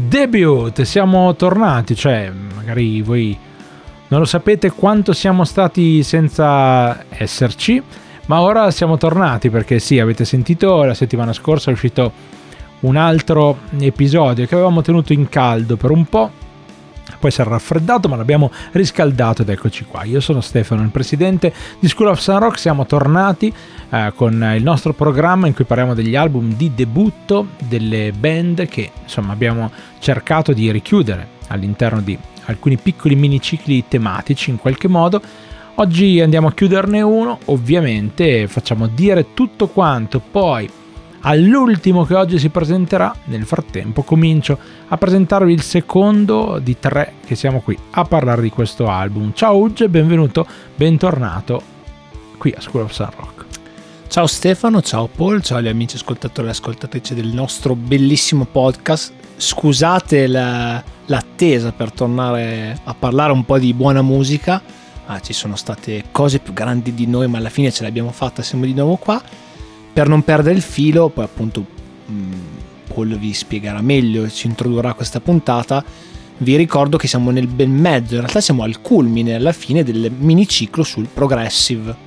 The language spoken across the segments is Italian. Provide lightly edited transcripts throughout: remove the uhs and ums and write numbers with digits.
Debut, siamo tornati, cioè magari voi non lo sapete quanto siamo stati senza esserci, ma ora siamo tornati perché sì, avete sentito, la settimana scorsa è uscito un altro episodio che avevamo tenuto in caldo per un po', poi si è raffreddato ma l'abbiamo riscaldato ed eccoci qua. Io sono Stefano, il presidente di School of San Rock, siamo tornati con il nostro programma in cui parliamo degli album di debutto delle band che insomma abbiamo cercato di richiudere all'interno di alcuni piccoli minicicli tematici in qualche modo. Oggi andiamo a chiuderne uno, ovviamente facciamo dire tutto quanto poi all'ultimo che oggi si presenterà. Nel frattempo comincio a presentarvi il secondo di tre che siamo qui a parlare di questo album. Ciao Uge, benvenuto, bentornato qui a School of San Rock. Ciao Stefano, ciao Paul, ciao agli amici ascoltatori e ascoltatrici del nostro bellissimo podcast. Scusate l'attesa per tornare a parlare un po' di buona musica. Ci sono state cose più grandi di noi, ma alla fine ce l'abbiamo fatta, siamo di nuovo qua. Per non perdere il filo, poi appunto Paul vi spiegherà meglio, ci introdurrà questa puntata. Vi ricordo che siamo nel bel mezzo, in realtà siamo al culmine, alla fine del miniciclo sul progressive.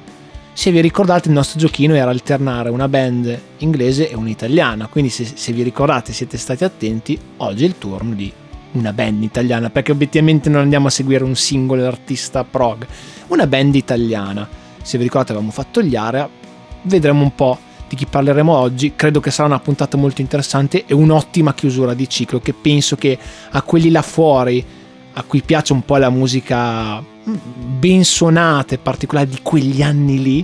Se vi ricordate, il nostro giochino era alternare una band inglese e un'italiana, quindi se vi ricordate, siete stati attenti, oggi è il turno di una band italiana, perché obiettivamente non andiamo a seguire un singolo artista prog, una band italiana. Se vi ricordate, avevamo fatto gli Area, vedremo un po' di chi parleremo oggi. Credo che sarà una puntata molto interessante e un'ottima chiusura di ciclo, che penso che a quelli là fuori a cui piace un po' la musica ben suonata e particolare di quegli anni lì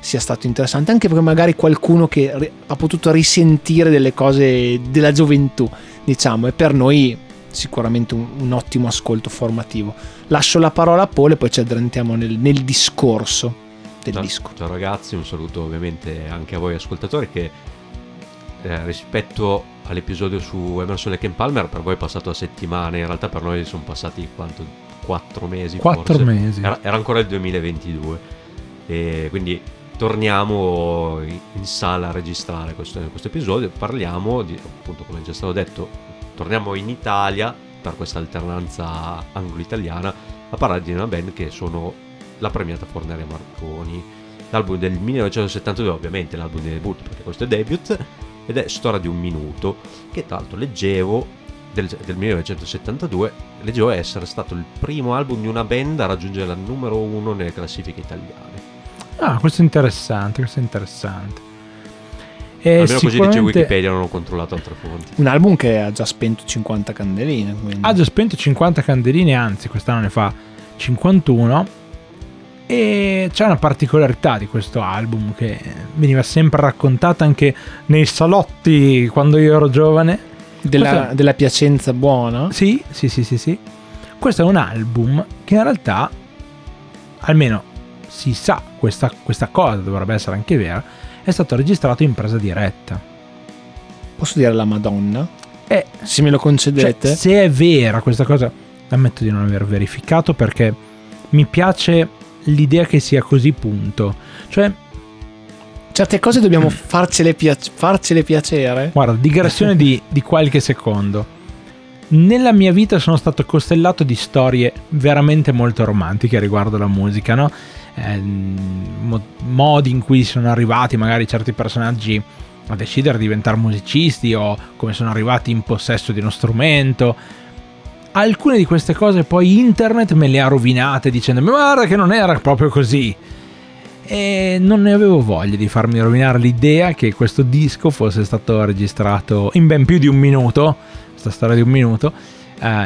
sia stato interessante, anche perché magari qualcuno che ha potuto risentire delle cose della gioventù, diciamo, e per noi sicuramente un ottimo ascolto formativo. Lascio la parola a Paul e poi ci addentriamo nel discorso del disco. Ciao ragazzi, un saluto ovviamente anche a voi ascoltatori che rispetto all'episodio su Emerson Lake and Palmer per voi è passato a settimane, in realtà per noi sono passati quanto? 4 mesi. 4 mesi. Era ancora il 2022 e quindi torniamo in sala a registrare questo episodio. Parliamo di, appunto, come già stato detto, torniamo in Italia per questa alternanza anglo-italiana a parlare di una band che sono la Premiata Forneria Marconi, l'album del 1972, ovviamente l'album di debut perché questo è Debut, ed è Storia di un minuto, che tra l'altro leggevo del 1972, leggevo essere stato il primo album di una band a raggiungere la numero 1 nelle classifiche italiane. Ah, questo è interessante. Almeno così dice Wikipedia, non ho controllato altre fonti. Un album che ha già spento 50 candeline. Quindi. Ha già spento 50 candeline, anzi quest'anno ne fa 51. E c'è una particolarità di questo album che veniva sempre raccontata anche nei salotti quando io ero giovane. Della Piacenza buona? Sì. Questo è un album che in realtà, almeno si sa, questa cosa dovrebbe essere anche vera, è stato registrato in presa diretta. Posso dire la Madonna? Se me lo concedete. Cioè, se è vera questa cosa, ammetto di non aver verificato perché mi piace l'idea che sia così, punto. Cioè, certe cose dobbiamo farcele piacere. Guarda, digressione di qualche secondo. Nella mia vita sono stato costellato di storie veramente molto romantiche riguardo la musica, no? Modi in cui sono arrivati magari certi personaggi a decidere di diventare musicisti o come sono arrivati in possesso di uno strumento. Alcune di queste cose poi internet me le ha rovinate dicendomi guarda che non era proprio così. E non ne avevo voglia di farmi rovinare l'idea che questo disco fosse stato registrato in ben più di un minuto, questa storia di un minuto,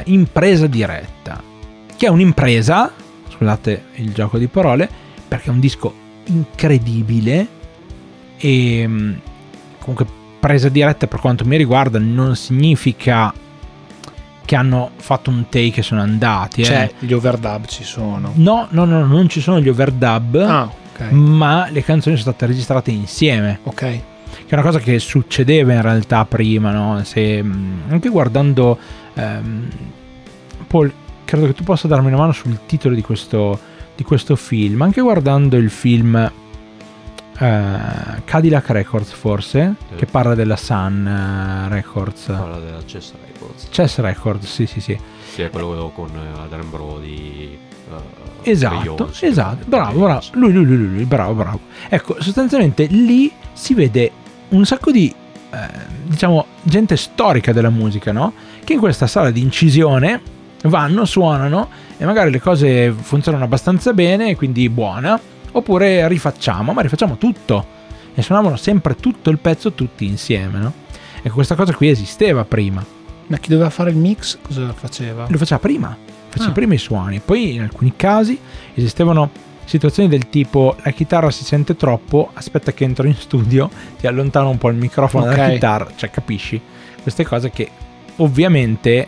in presa diretta, che è un'impresa, scusate il gioco di parole, perché è un disco incredibile e comunque presa diretta per quanto mi riguarda non significa che hanno fatto un take e sono andati. Cioè, gli overdub ci sono? No, non ci sono gli overdub. Ah. Okay. Ma le canzoni sono state registrate insieme, ok, che è una cosa che succedeva in realtà prima, no? Se anche guardando Paul, credo che tu possa darmi una mano sul titolo di questo film, anche guardando il film Cadillac Records forse, che parla della Sun Records. Parla della Chess Records. Chess Records, sì, sì, sì. Sì, è quello con Adrian Brody. Esatto, esatto, bravo, bravo. Lui, bravo, bravo. Ecco, sostanzialmente lì si vede un sacco di, diciamo, gente storica della musica, no? Che in questa sala di incisione vanno, suonano e magari le cose funzionano abbastanza bene, quindi buona. Oppure rifacciamo, ma rifacciamo tutto e suonavano sempre tutto il pezzo tutti insieme, no? Ecco, questa cosa qui esisteva prima. Ma chi doveva fare il mix cosa faceva? Lo faceva prima, faceva prima i suoni. Poi in alcuni casi esistevano situazioni del tipo: la chitarra si sente troppo, aspetta che entro in studio, ti allontano un po' il microfono dalla chitarra, cioè capisci? Queste cose che ovviamente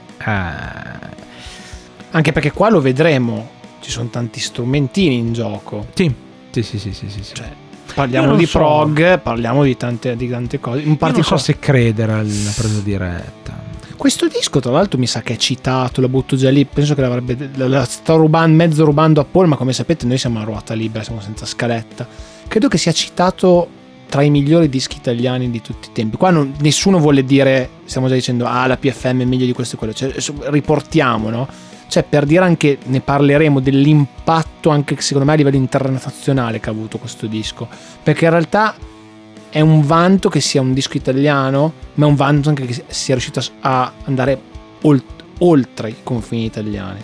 anche perché qua lo vedremo, ci sono tanti strumentini in gioco. Sì. Cioè, parliamo di prog, parliamo di tante cose. Io non so se credere alla presa diretta. Questo disco, tra l'altro, mi sa che è citato, la butto già lì, penso che l'avrebbe, la sto rubando, mezzo rubando a Paul, ma come sapete noi siamo a ruota libera, siamo senza scaletta. Credo che sia citato tra i migliori dischi italiani di tutti i tempi. Qua non, nessuno vuole dire, stiamo già dicendo, ah, la PFM è meglio di questo e quello, cioè, riportiamo, no? Cioè, per dire anche, ne parleremo dell'impatto anche secondo me a livello internazionale che ha avuto questo disco, perché in realtà è un vanto che sia un disco italiano, ma è un vanto anche che sia riuscito a andare oltre i confini italiani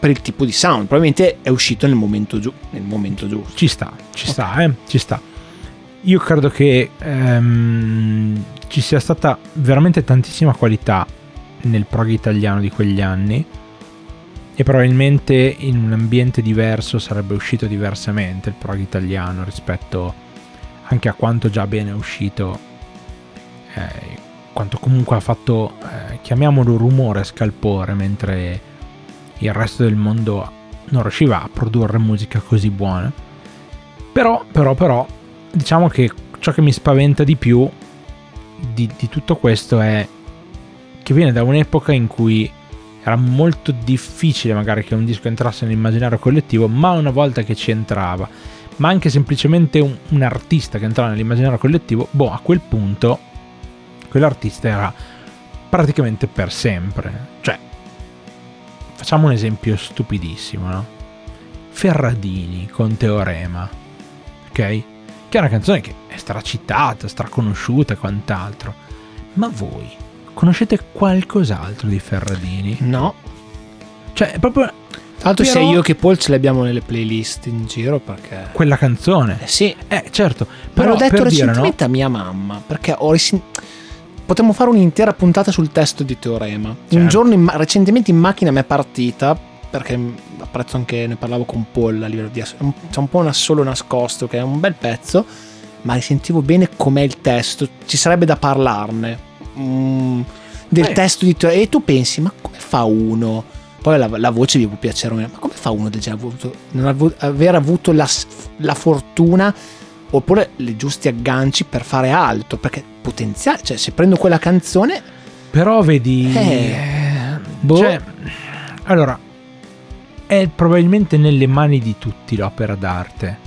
per il tipo di sound. Probabilmente è uscito nel momento giusto. Ci sta. Io credo che ci sia stata veramente tantissima qualità nel prog italiano di quegli anni, e probabilmente in un ambiente diverso sarebbe uscito diversamente il prog italiano rispetto anche a quanto già bene è uscito, quanto comunque ha fatto, chiamiamolo rumore, scalpore, mentre il resto del mondo non riusciva a produrre musica così buona. Però diciamo che ciò che mi spaventa di più di tutto questo è che viene da un'epoca in cui era molto difficile magari che un disco entrasse nell'immaginario collettivo, ma una volta che ci entrava, ma anche semplicemente un artista che entrava nell'immaginario collettivo, a quel punto quell'artista era praticamente per sempre. Cioè, facciamo un esempio stupidissimo, no? Ferradini con Teorema, ok? Che è una canzone che è stracitata, straconosciuta e quant'altro, ma voi conoscete qualcos'altro di Ferradini? No. Cioè, proprio... Tanto sia io che Paul ce l'abbiamo nelle playlist in giro, perché... Quella canzone? Sì. Certo. Però l'ho detto per recentemente a mia mamma, perché potremmo fare un'intera puntata sul testo di Teorema. Certo. Un giorno, recentemente in macchina mi è partita, perché apprezzo anche... Ne parlavo con Paul a livello di... C'è un po' un assolo nascosto, che è un bel pezzo, ma risentivo bene com'è il testo. Ci sarebbe da parlarne. Del testo di Teorema, e tu pensi, ma come fa uno? Poi la voce vi può piacere o meno, ma come fa uno di aver avuto la fortuna oppure i giusti agganci per fare altro? Perché potenziale, cioè, se prendo quella canzone, però vedi, cioè, allora è probabilmente nelle mani di tutti l'opera d'arte,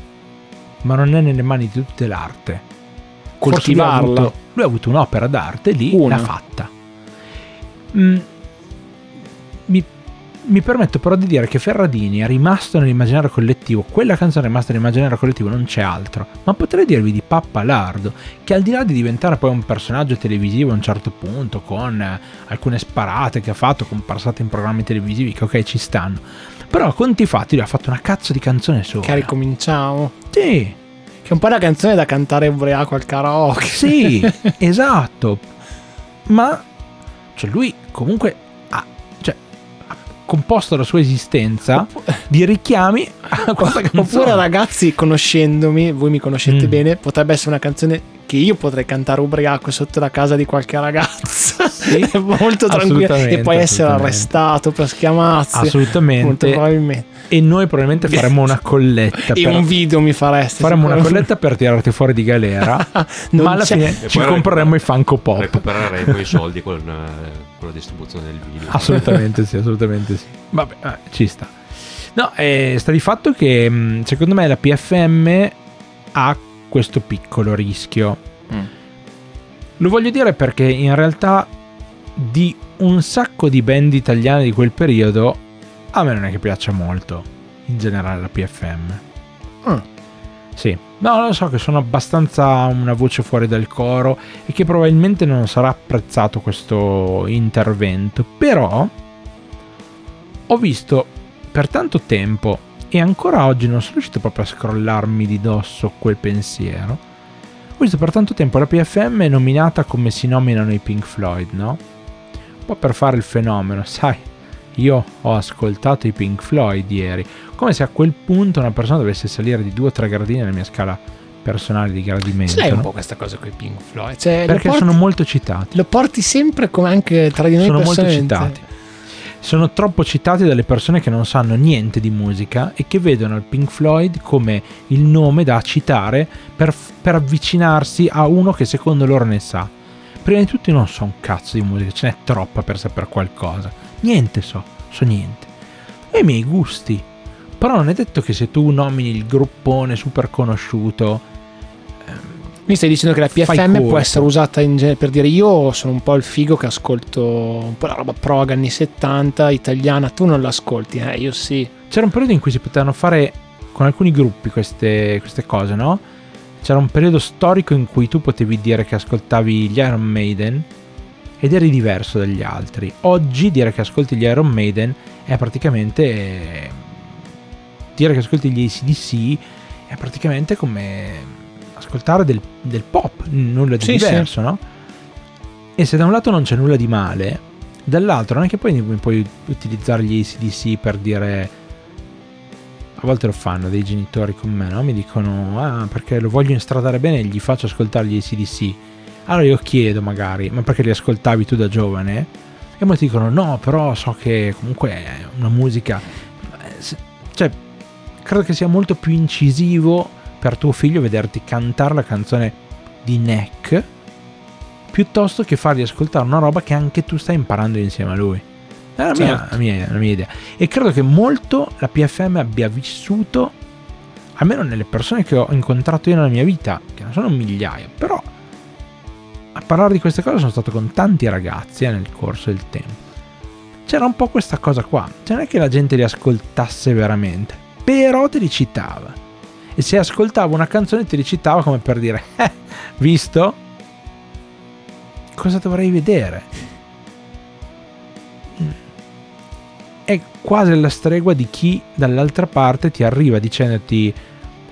ma non è nelle mani di tutta l'arte coltivarla. Lui ha avuto un'opera d'arte lì, l'ha fatta. Mi permetto però di dire che Ferradini è rimasto nell'immaginario collettivo, quella canzone è rimasta nell'immaginario collettivo, non c'è altro. Ma potrei dirvi di Pappalardo, che al di là di diventare poi un personaggio televisivo a un certo punto, con alcune sparate che ha fatto, comparsate in programmi televisivi che ok ci stanno, però a conti fatti lui ha fatto una cazzo di canzone sola. Che ricominciamo? Sì. Che è un po' una canzone da cantare ubriaco al karaoke. Sì, esatto. Ma cioè lui comunque ha composto la sua esistenza di richiami a questa canzone. Oppure, ragazzi, conoscendomi, voi mi conoscete bene, potrebbe essere una canzone che io potrei cantare ubriaco sotto la casa di qualche ragazza. Sì, molto tranquillo. E poi essere arrestato per schiamazzi. Assolutamente. Molto probabilmente. E noi probabilmente faremo una colletta e un video mi faresti. Faremo una colletta per tirarti fuori di galera. Ma alla fine ci compreremo i Funko Pop. Recupereremo i soldi con la distribuzione del video. Assolutamente sì, assolutamente sì. Vabbè, ci sta. No, sta di fatto che secondo me la PFM ha questo piccolo rischio. Lo voglio dire perché in realtà di un sacco di band italiane di quel periodo a me non è che piaccia molto in generale la PFM. Sì, no, lo so che sono abbastanza una voce fuori dal coro e che probabilmente non sarà apprezzato questo intervento, però ho visto per tanto tempo e ancora oggi non sono riuscito proprio a scrollarmi di dosso quel pensiero. Ho visto per tanto tempo la PFM nominata come si nominano i Pink Floyd, no? Un po' per fare il fenomeno, sai, io ho ascoltato i Pink Floyd ieri, come se a quel punto una persona dovesse salire di 2 o 3 gradini nella mia scala personale di gradimento. Sai, un po' questa cosa con i Pink Floyd, cioè, perché sono molto citati, lo porti sempre come anche tra di noi sono molto citati. Sono troppo citati dalle persone che non sanno niente di musica e che vedono il Pink Floyd come il nome da citare per avvicinarsi a uno che secondo loro ne sa. Prima di tutto io non so un cazzo di musica, ce n'è troppa per sapere qualcosa. Niente so niente. E i miei gusti. Però non è detto che se tu nomini il gruppone super conosciuto... Mi stai dicendo che la PFM può essere usata in genere per dire io sono un po' il figo che ascolto un po' la roba prog anni 70 italiana, tu non l'ascolti, io sì. C'era un periodo in cui si potevano fare con alcuni gruppi queste cose, no? C'era un periodo storico in cui tu potevi dire che ascoltavi gli Iron Maiden ed eri diverso dagli altri. Oggi dire che ascolti gli Iron Maiden è praticamente... Dire che ascolti gli AC/DC è praticamente come... ascoltare del pop, nulla di diverso, sì. No? E se da un lato non c'è nulla di male, dall'altro non è che poi puoi utilizzare gli AC/DC per dire, a volte lo fanno dei genitori con me, no? Mi dicono perché lo voglio instradare bene e gli faccio ascoltare gli AC/DC. Allora io chiedo magari, ma perché li ascoltavi tu da giovane? E molti dicono no, però so che comunque è una musica, cioè credo che sia molto più incisivo per tuo figlio vederti cantare la canzone di Neck piuttosto che fargli ascoltare una roba che anche tu stai imparando insieme a lui. È la mia, certo. la mia idea. E credo che molto la PFM abbia vissuto, almeno nelle persone che ho incontrato io nella mia vita, che non sono migliaia, però a parlare di queste cose sono stato con tanti ragazzi nel corso del tempo. C'era un po' questa cosa qua, cioè non è che la gente li ascoltasse veramente, però te li citava. E se ascoltava una canzone ti recitava come per dire visto? Cosa dovrei vedere? È quasi alla stregua di chi dall'altra parte ti arriva dicendoti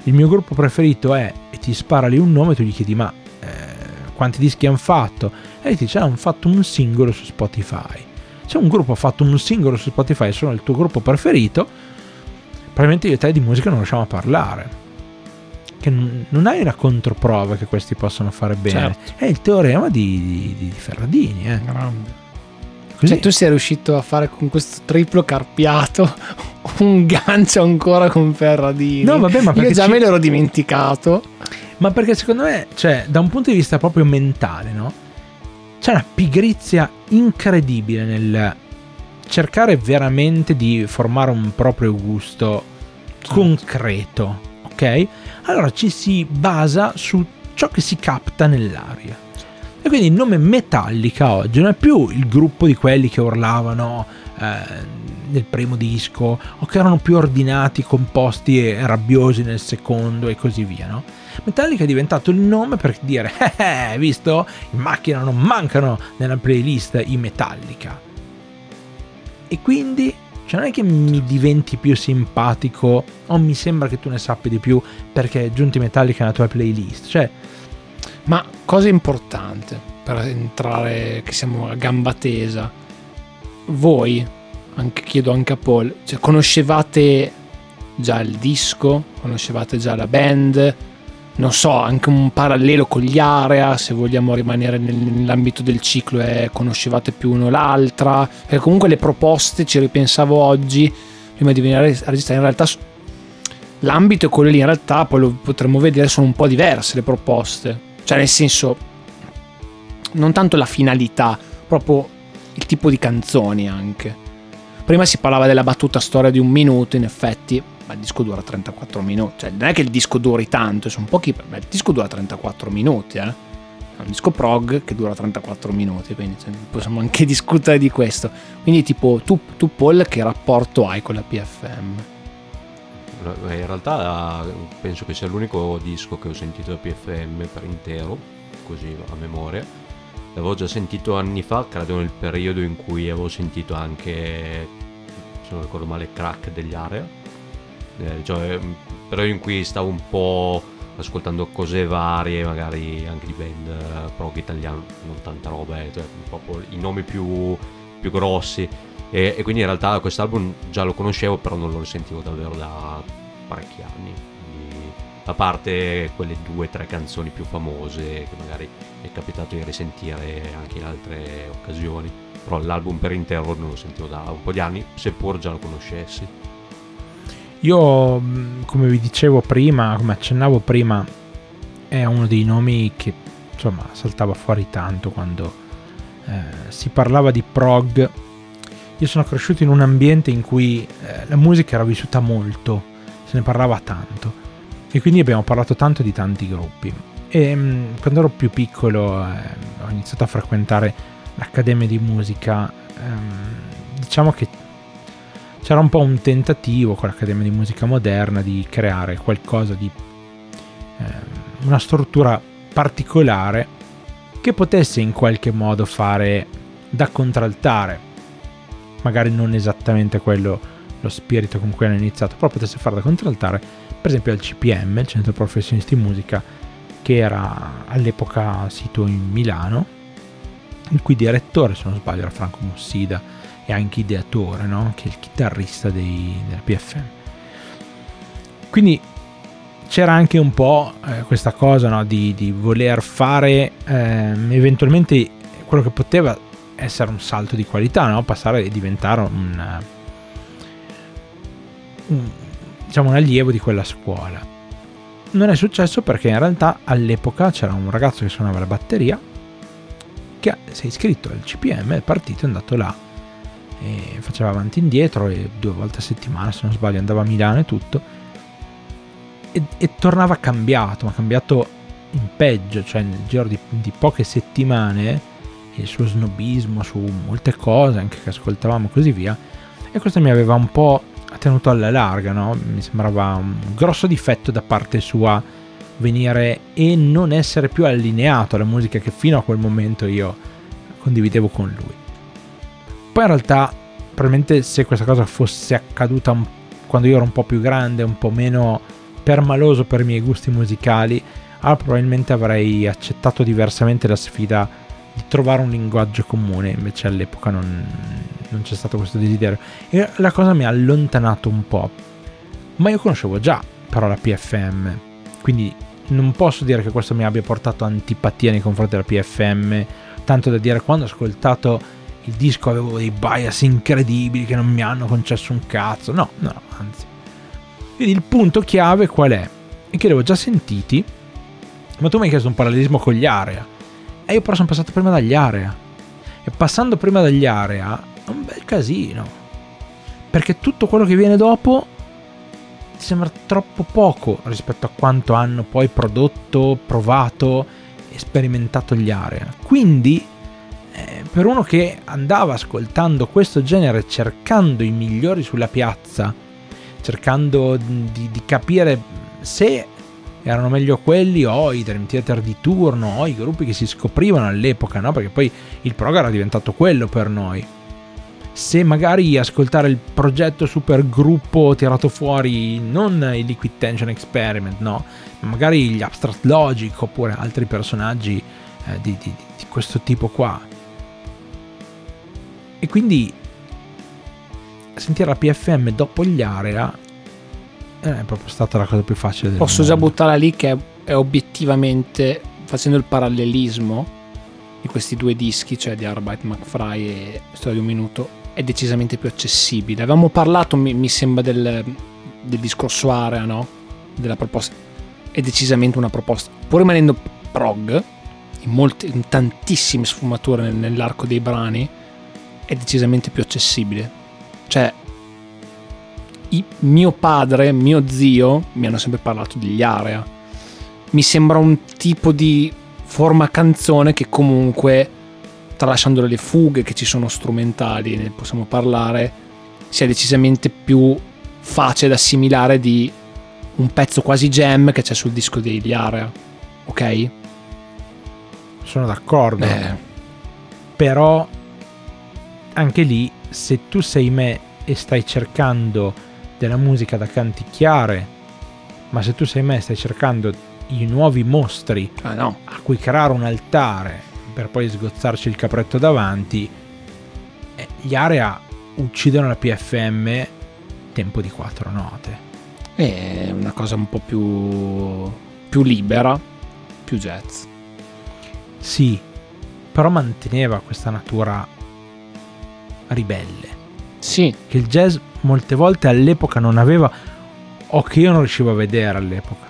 il mio gruppo preferito è, e ti spara lì un nome e tu gli chiedi ma quanti dischi hanno fatto? E ti dice hanno fatto un singolo su Spotify. Se un gruppo ha fatto un singolo su Spotify e sono il tuo gruppo preferito, probabilmente io e te di musica non riusciamo a parlare. Che non hai una controprova che questi possono fare bene, certo. È il teorema di Ferradini, grande. Così. Cioè tu sei riuscito a fare con questo triplo carpiato un gancio ancora con Ferradini. No vabbè, ma perché io già me l'ero dimenticato, ma perché secondo me, cioè da un punto di vista proprio mentale, no, c'è una pigrizia incredibile nel cercare veramente di formare un proprio gusto concreto. Ok, allora ci si basa su ciò che si capta nell'aria. E quindi il nome Metallica oggi non è più il gruppo di quelli che urlavano nel primo disco o che erano più ordinati, composti e rabbiosi nel secondo e così via, no? Metallica è diventato il nome per dire visto? In macchina non mancano nella playlist i Metallica. E quindi... cioè non è che mi diventi più simpatico o mi sembra che tu ne sappia di più perché giunti Metallica nella tua playlist, cioè. Ma cosa importante per entrare, che siamo a gamba tesa, voi, anche, chiedo anche a Paul, cioè, conoscevate già il disco, conoscevate già la band, non so, anche un parallelo con gli Area, se vogliamo rimanere nell'ambito del ciclo, conoscevate più uno l'altra, perché comunque le proposte, ci ripensavo oggi prima di venire a registrare, in realtà l'ambito è quello lì, in realtà poi lo potremmo vedere, sono un po' diverse le proposte, cioè nel senso non tanto la finalità, proprio il tipo di canzoni. Anche prima si parlava della battuta storia di un minuto, in effetti ma il disco dura 34 minuti, cioè non è che il disco duri tanto, sono pochi, ma il disco dura 34 minuti, eh? È un disco prog che dura 34 minuti, quindi possiamo anche discutere di questo. Quindi tipo tu Paul, che rapporto hai con la PFM? In realtà penso che sia l'unico disco che ho sentito da PFM per intero, così a memoria. L'avevo già sentito anni fa, credo nel periodo in cui avevo sentito anche, se non ricordo male, Crack degli Area, cioè periodo in cui stavo un po' ascoltando cose varie, magari anche di band prog italiano, non tanta roba, cioè proprio i nomi più grossi. E quindi in realtà quest'album già lo conoscevo, però non lo sentivo davvero da parecchi anni, quindi, a parte quelle 2-3 canzoni più famose che magari è capitato di risentire anche in altre occasioni, però l'album per intero non lo sentivo da un po' di anni, seppur già lo conoscessi. Io, come vi dicevo prima, come accennavo prima, è uno dei nomi che insomma saltava fuori tanto quando si parlava di prog. Io sono cresciuto in un ambiente in cui la musica era vissuta molto, se ne parlava tanto, e quindi abbiamo parlato tanto di tanti gruppi. E quando ero più piccolo ho iniziato a frequentare l'Accademia di Musica. Diciamo che c'era un po' un tentativo con l'Accademia di Musica Moderna di creare qualcosa di una struttura particolare che potesse in qualche modo fare da contraltare, magari non esattamente quello, lo spirito con cui hanno iniziato, però potesse fare da contraltare, per esempio al CPM, il Centro Professionisti di Musica, che era all'epoca sito in Milano, il cui direttore, se non sbaglio, era Franco Mussida, e anche ideatore, no? Che è il chitarrista della PFM. Quindi c'era anche un po' questa cosa, no? di voler fare eventualmente quello che poteva essere un salto di qualità, no? Passare e diventare un allievo di quella scuola. Non è successo perché in realtà all'epoca c'era un ragazzo che suonava la batteria, che si è iscritto al CPM, è partito, è andato là e faceva avanti e indietro, e 2 volte a settimana, se non sbaglio, andava a Milano e tutto, e tornava cambiato, ma cambiato in peggio, cioè nel giro di poche settimane il suo snobismo su molte cose anche che ascoltavamo, così via, e questo mi aveva un po' tenuto alla larga, no? Mi sembrava un grosso difetto da parte sua venire e non essere più allineato alla musica che fino a quel momento io condividevo con lui. Poi in realtà probabilmente se questa cosa fosse accaduta quando io ero un po' più grande, un po' meno permaloso per i miei gusti musicali, allora probabilmente avrei accettato diversamente la sfida di trovare un linguaggio comune, invece all'epoca non c'è stato questo desiderio, e la cosa mi ha allontanato un po'. Ma io conoscevo già però la PFM, quindi non posso dire che questo mi abbia portato antipatia nei confronti della PFM, tanto da dire quando ho ascoltato il disco avevo dei bias incredibili che non mi hanno concesso un cazzo, no, anzi. Quindi il punto chiave qual è? È che li avevo già sentiti, ma tu mi hai chiesto un parallelismo con gli Area, e io però sono passato prima dagli Area, e passando prima dagli Area è un bel casino, perché tutto quello che viene dopo ti sembra troppo poco rispetto a quanto hanno poi prodotto, provato e sperimentato gli Area. Quindi per uno che andava ascoltando questo genere cercando i migliori sulla piazza, cercando di capire se erano meglio quelli o i Dream Theater di turno o i gruppi che si scoprivano all'epoca, no? Perché poi il prog era diventato quello per noi. Se magari ascoltare il progetto super gruppo tirato fuori, non il Liquid Tension Experiment, no, ma magari gli Abstract Logic oppure altri personaggi di questo tipo qua. E quindi sentire la PFM dopo gli Area è proprio stata la cosa più facile del mondo. Già buttarla lì, che è obiettivamente, facendo il parallelismo di questi 2 dischi, cioè di Arbeit McFry e Storia di un Minuto, è decisamente più accessibile. Avevamo parlato, mi sembra, del discorso Area, no? Della proposta. È decisamente una proposta, pur rimanendo prog in tantissime sfumature nell'arco dei brani, è decisamente più accessibile. Cioè mio padre, mio zio mi hanno sempre parlato degli Area. Mi sembra un tipo di forma canzone che comunque, tralasciando le fughe che ci sono strumentali, ne possiamo parlare, sia decisamente più facile da assimilare di un pezzo quasi jam che c'è sul disco degli Area. Ok? Sono d'accordo. Però anche lì, se tu sei me e stai cercando della musica da canticchiare, ma se tu sei me e stai cercando i nuovi mostri a cui creare un altare per poi sgozzarci il capretto davanti, gli Area uccidono la PFM tempo di 4 note. È una cosa un po' più libera, più jazz. Sì, però manteneva questa natura ribelle. Sì. Che il jazz molte volte all'epoca non aveva, o che io non riuscivo a vedere all'epoca.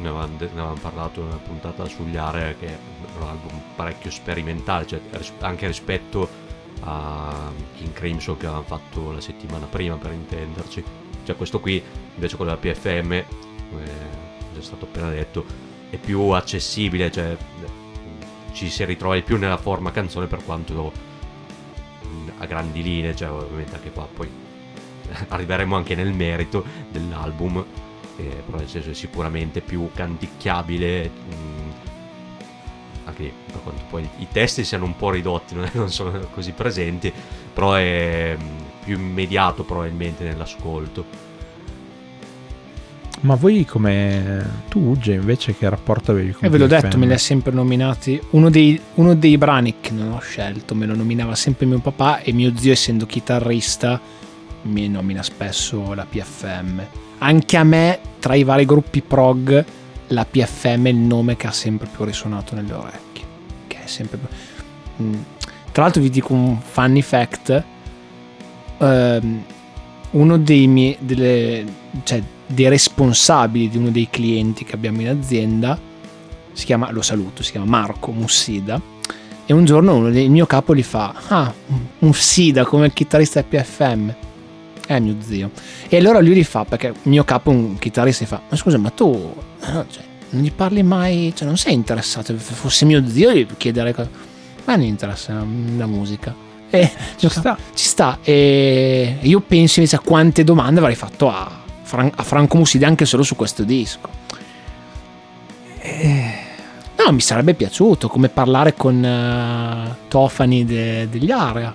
Ne avevamo parlato in una puntata sugli Area, che è un album parecchio sperimentale, cioè anche rispetto a King Crimson che avevamo fatto la settimana prima, per intenderci. Cioè questo qui invece, quello della PFM, come è stato appena detto, è più accessibile, cioè ci si ritrova più nella forma canzone, per quanto a grandi linee, cioè ovviamente anche qua poi arriveremo anche nel merito dell'album, però nel senso è sicuramente più canticchiabile, anche per quanto poi i testi siano un po' ridotti, non sono così presenti, però è più immediato probabilmente nell'ascolto. Ma voi come... tu Uge invece che rapporto avevi con ve l'ho detto, me li ha sempre nominati. Uno dei brani che non ho scelto me lo nominava sempre mio papà, e mio zio, essendo chitarrista, mi nomina spesso la PFM. Anche a me, tra i vari gruppi prog, la PFM è il nome che ha sempre più risuonato nelle orecchie, che è sempre più... Tra l'altro vi dico un funny fact, uno dei miei dei responsabili di uno dei clienti che abbiamo in azienda si chiama Marco Mussida, e un giorno il mio capo gli fa: Mussida come chitarrista PFM? È mio zio. E allora lui gli fa, perché il mio capo è un chitarrista, gli fa: ma scusa, ma tu non gli parli mai, cioè non sei interessato? Se fosse mio zio gli chiederei ma non interessa la musica. E ci sta. E io penso invece a quante domande avrei fatto a Franco Mussida anche solo su questo disco. No, mi sarebbe piaciuto, come parlare con Tofani degli Area.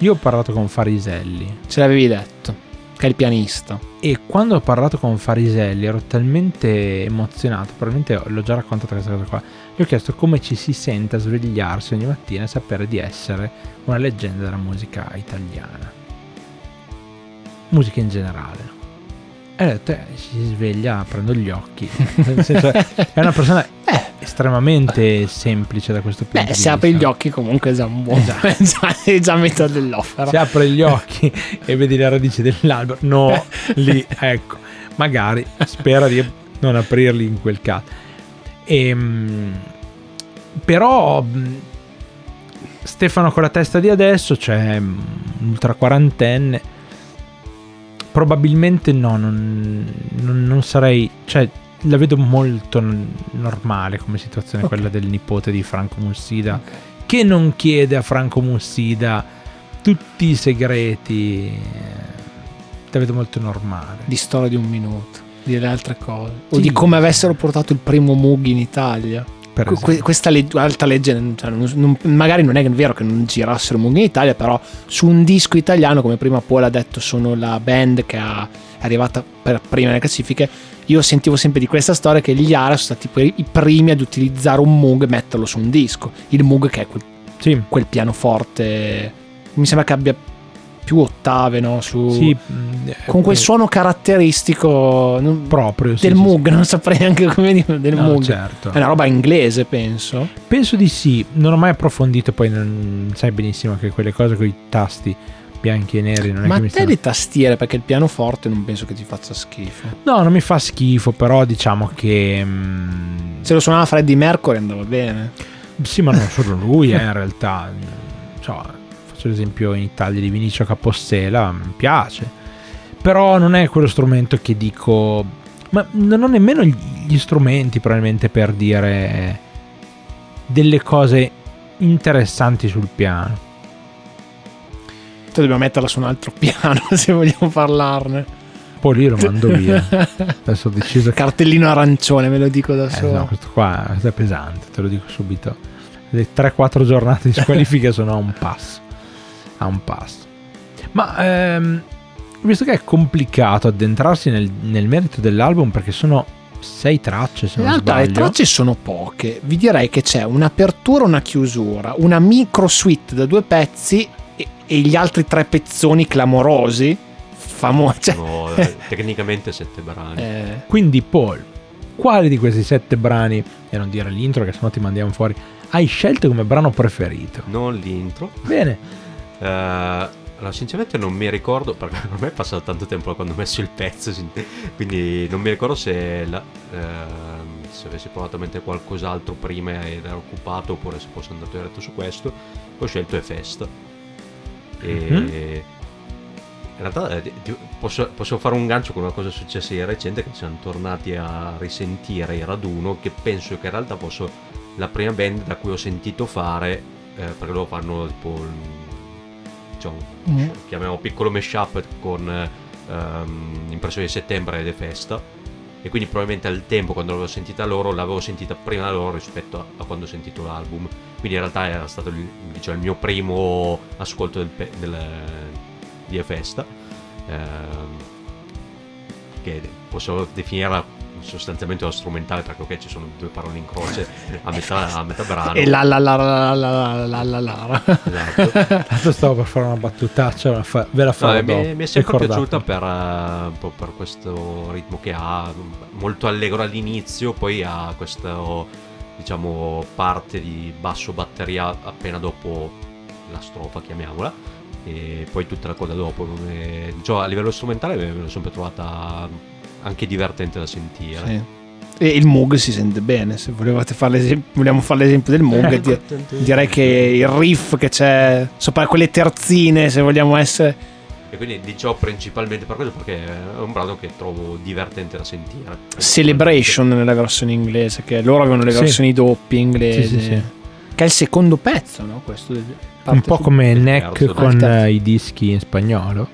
Io ho parlato con Fariselli. Ce l'avevi detto, che è il pianista. E quando ho parlato con Fariselli ero talmente emozionato, probabilmente l'ho già raccontata questa cosa qua. Gli ho chiesto come ci si sente a svegliarsi ogni mattina e sapere di essere una leggenda della musica italiana. Musica in generale. E ho detto, si sveglia aprendo gli occhi. Nel senso, è una persona estremamente semplice da questo punto di vista. Se apre gli occhi comunque è già un buon... è già metà dell'opera. Se apre gli occhi e vedi le radici dell'albero, no, lì, ecco. Magari spera di non aprirli in quel caso. Però Stefano con la testa di adesso, cioè un ultra quarantenne, probabilmente non sarei, cioè la vedo molto normale come situazione, okay, quella del nipote di Franco Mussida, okay, che non chiede a Franco Mussida tutti i segreti. La vedo molto normale, di storia di un minuto, di le altre cose, sì, o di come avessero portato il primo Moog in Italia, per questa alta legge, cioè magari non è vero che non girassero Moog in Italia, però su un disco italiano, come prima Paul ha detto, sono la band che è arrivata per prima nelle classifiche. Io sentivo sempre di questa storia che gli Area sono stati i primi ad utilizzare un Moog e metterlo su un disco. Il Moog, che è quel pianoforte, mi sembra che abbia più ottave, no? Con quel suono caratteristico proprio del Moog, non saprei neanche come dire, del Moog, certo. È una roba inglese, penso di sì, non ho mai approfondito, poi non sai benissimo che quelle cose con i tasti bianchi e neri non ma è che le tastiere, perché il pianoforte non penso che ti faccia schifo. No, non mi fa schifo, però diciamo che se lo suonava Freddie Mercury andava bene. Sì, ma non solo lui in realtà, cioè ad esempio in Italia di Vinicio Capossela, mi piace, però non è quello strumento che dico, ma non ho nemmeno gli strumenti probabilmente per dire delle cose interessanti sul piano. Dobbiamo metterla su un altro piano se vogliamo parlarne. Poi lì lo mando via. Adesso ho deciso che... cartellino arancione, me lo dico da solo. No, questo qua, questo è pesante, te lo dico subito. Le 3-4 giornate di squalifica sono a un passo. A un passo. Ma visto che è complicato addentrarsi nel merito dell'album, perché sono 6 tracce, se non sbaglio. In realtà le tracce sono poche. Vi direi che c'è un'apertura, una chiusura, una micro suite da 2 pezzi e gli altri 3 pezzoni clamorosi, famosi. No, tecnicamente 7 brani. Quindi Paul, quale di questi 7 brani, e non dire l'intro che sennò ti mandiamo fuori, hai scelto come brano preferito? Non l'intro. Bene. Allora, sinceramente non mi ricordo, perché per me è passato tanto tempo da quando ho messo il pezzo, quindi non mi ricordo se avessi provato a mettere qualcos'altro prima ed ero occupato, oppure se fosse andato diretto su questo. Ho scelto E Festa. In realtà posso fare un gancio con una cosa successa di recente, che siamo tornati a risentire i Raduno, che penso che in realtà fosse la prima band da cui ho sentito fare, perché loro fanno tipo, diciamo, chiamiamo piccolo mashup con Impressioni di settembre ed è Festa, e quindi probabilmente al tempo quando l'avevo sentita loro l'avevo sentita prima loro rispetto a quando ho sentito l'album, quindi in realtà era stato il mio primo ascolto di E Festa, che posso definire sostanzialmente la strumentale, perché ok, ci sono 2 parole in croce a metà brano e la esatto. Stavo per fare una battutaccia, ve la farò dopo. Mi è sempre piaciuta per questo ritmo che ha, molto allegro all'inizio, poi ha questo, diciamo, parte di basso batteria appena dopo la strofa, chiamiamola, e poi tutta la coda dopo. Cioè, a livello strumentale me l'ho sempre trovata anche divertente da sentire, sì. E il Moog si sente bene. Se vogliamo fare l'esempio del Moog, direi che il riff che c'è sopra quelle terzine, se vogliamo essere, e quindi diciamo principalmente per quello, perché è un brano che trovo divertente da sentire. Celebration nella versione inglese, che loro avevano le versioni doppie inglese, sì. Che è il secondo pezzo, no? Questo un po' come Neck con i dischi in spagnolo,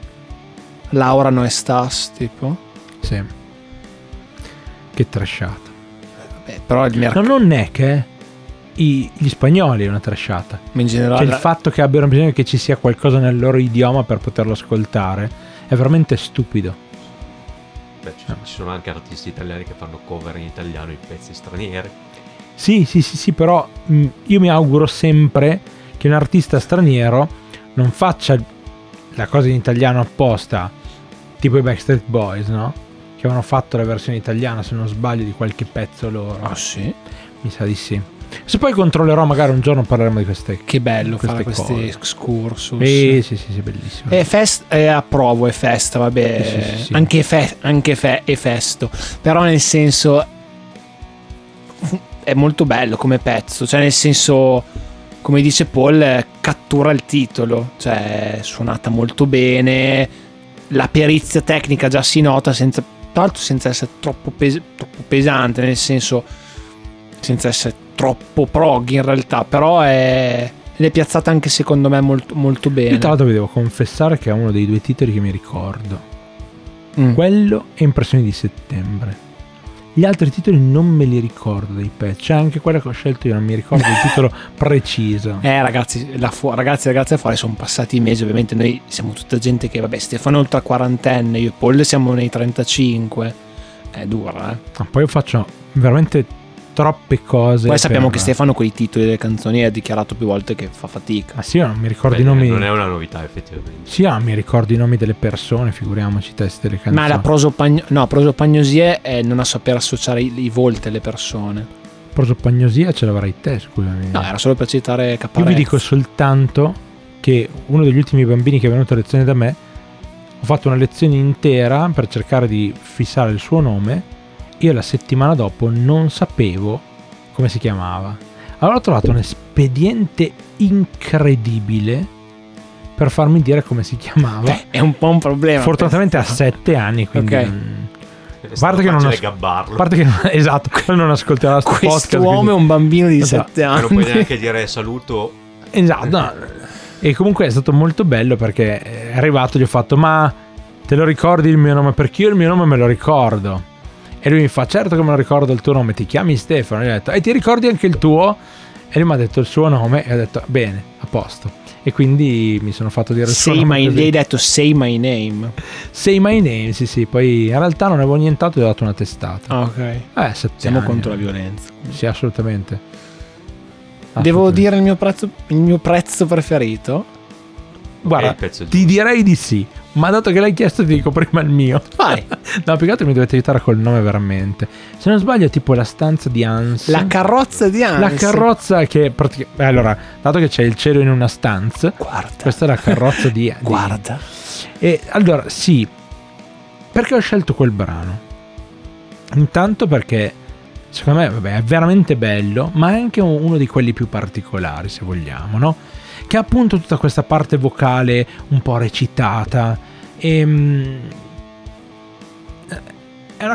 Laura no estás, tipo, sì, che trashata. Vabbè, però non Neck, gli spagnoli è una trashata, in generale, cioè il fatto che abbiano bisogno che ci sia qualcosa nel loro idioma per poterlo ascoltare è veramente stupido. Beh, ci sono anche artisti italiani che fanno cover in italiano i pezzi stranieri. Sì, però io mi auguro sempre che un artista straniero non faccia la cosa in italiano apposta, tipo i Backstreet Boys, no? Che avevano fatto la versione italiana, se non sbaglio, di qualche pezzo loro. Ah, sì? Mi sa di sì. Se poi controllerò, magari un giorno parleremo di queste. Che bello fare questi excursus. Sì, bellissimo. Approvo, è festa, vabbè. Sì. Anche è festo. Però nel senso... è molto bello come pezzo, cioè nel senso, come dice Paul, cattura il titolo, cioè suonata molto bene, la perizia tecnica già si nota, senza essere troppo pesante, nel senso senza essere troppo prog in realtà, però è piazzata anche secondo me molto, molto bene. Io tra l'altro vi devo confessare che è uno dei 2 titoli che mi ricordo, quello e Impressioni di settembre. Gli altri titoli non me li ricordo dei pezzi, c'è anche quello che ho scelto io, non mi ricordo il titolo preciso. Ragazzi, da fuori sono passati mesi, ovviamente noi siamo tutta gente che, vabbè, Stefano è oltre quarantenne, io e Paul siamo nei 35, è dura, Ma poi io faccio veramente troppe cose. Poi sappiamo che Stefano con i titoli delle canzoni ha dichiarato più volte che fa fatica. Ah sì, io non mi ricordo i nomi. Non è una novità effettivamente. Sì, mi ricordo i nomi delle persone, figuriamoci i testi delle canzoni. Ma la prosopagnosia è non a saper associare i volti alle persone. Prosopagnosia ce l'avrai te, scusami. No, era solo per citare Caparezza. Io vi dico soltanto che uno degli ultimi bambini che è venuto a lezione da me, ho fatto una lezione intera per cercare di fissare il suo nome. Io la settimana dopo non sapevo come si chiamava. Allora ho trovato un espediente incredibile per farmi dire come si chiamava. È un po' un problema. Fortunatamente ha 7 anni, quindi... Ok. Parte che non esatto, non ascolterà questo podcast, uomo quindi... è un bambino di 7 anni, non puoi neanche dire saluto, esatto, no. E comunque è stato molto bello perché è arrivato, gli ho fatto: ma te lo ricordi il mio nome? Perché io il mio nome me lo ricordo. E lui mi fa: certo che me lo ricordo il tuo nome, ti chiami Stefano. E gli ho detto: e ti ricordi anche il tuo? E lui mi ha detto il suo nome e ho detto: bene, a posto. E quindi mi sono fatto dire il suo nome. Hai detto say my name. Say my name, sì sì. Poi in realtà non avevo nient'altro, gli ho dato una testata. Ok. Siamo contro la violenza. Sì, assolutamente. Devo dire il mio prezzo preferito? Guarda, ti direi di sì, ma dato che l'hai chiesto ti dico prima il mio. Vai. No, più che altro mi dovete aiutare col nome, veramente. Se non sbaglio è tipo la stanza di Hans. La carrozza di Hans. La carrozza che... allora, dato che c'è il cielo in una stanza. Guarda. Questa è la carrozza di... Guarda. E allora, sì. Perché ho scelto quel brano? Intanto perché... secondo me, vabbè, è veramente bello, ma è anche uno di quelli più particolari, se vogliamo, no? Che ha appunto tutta questa parte vocale un po' recitata. È una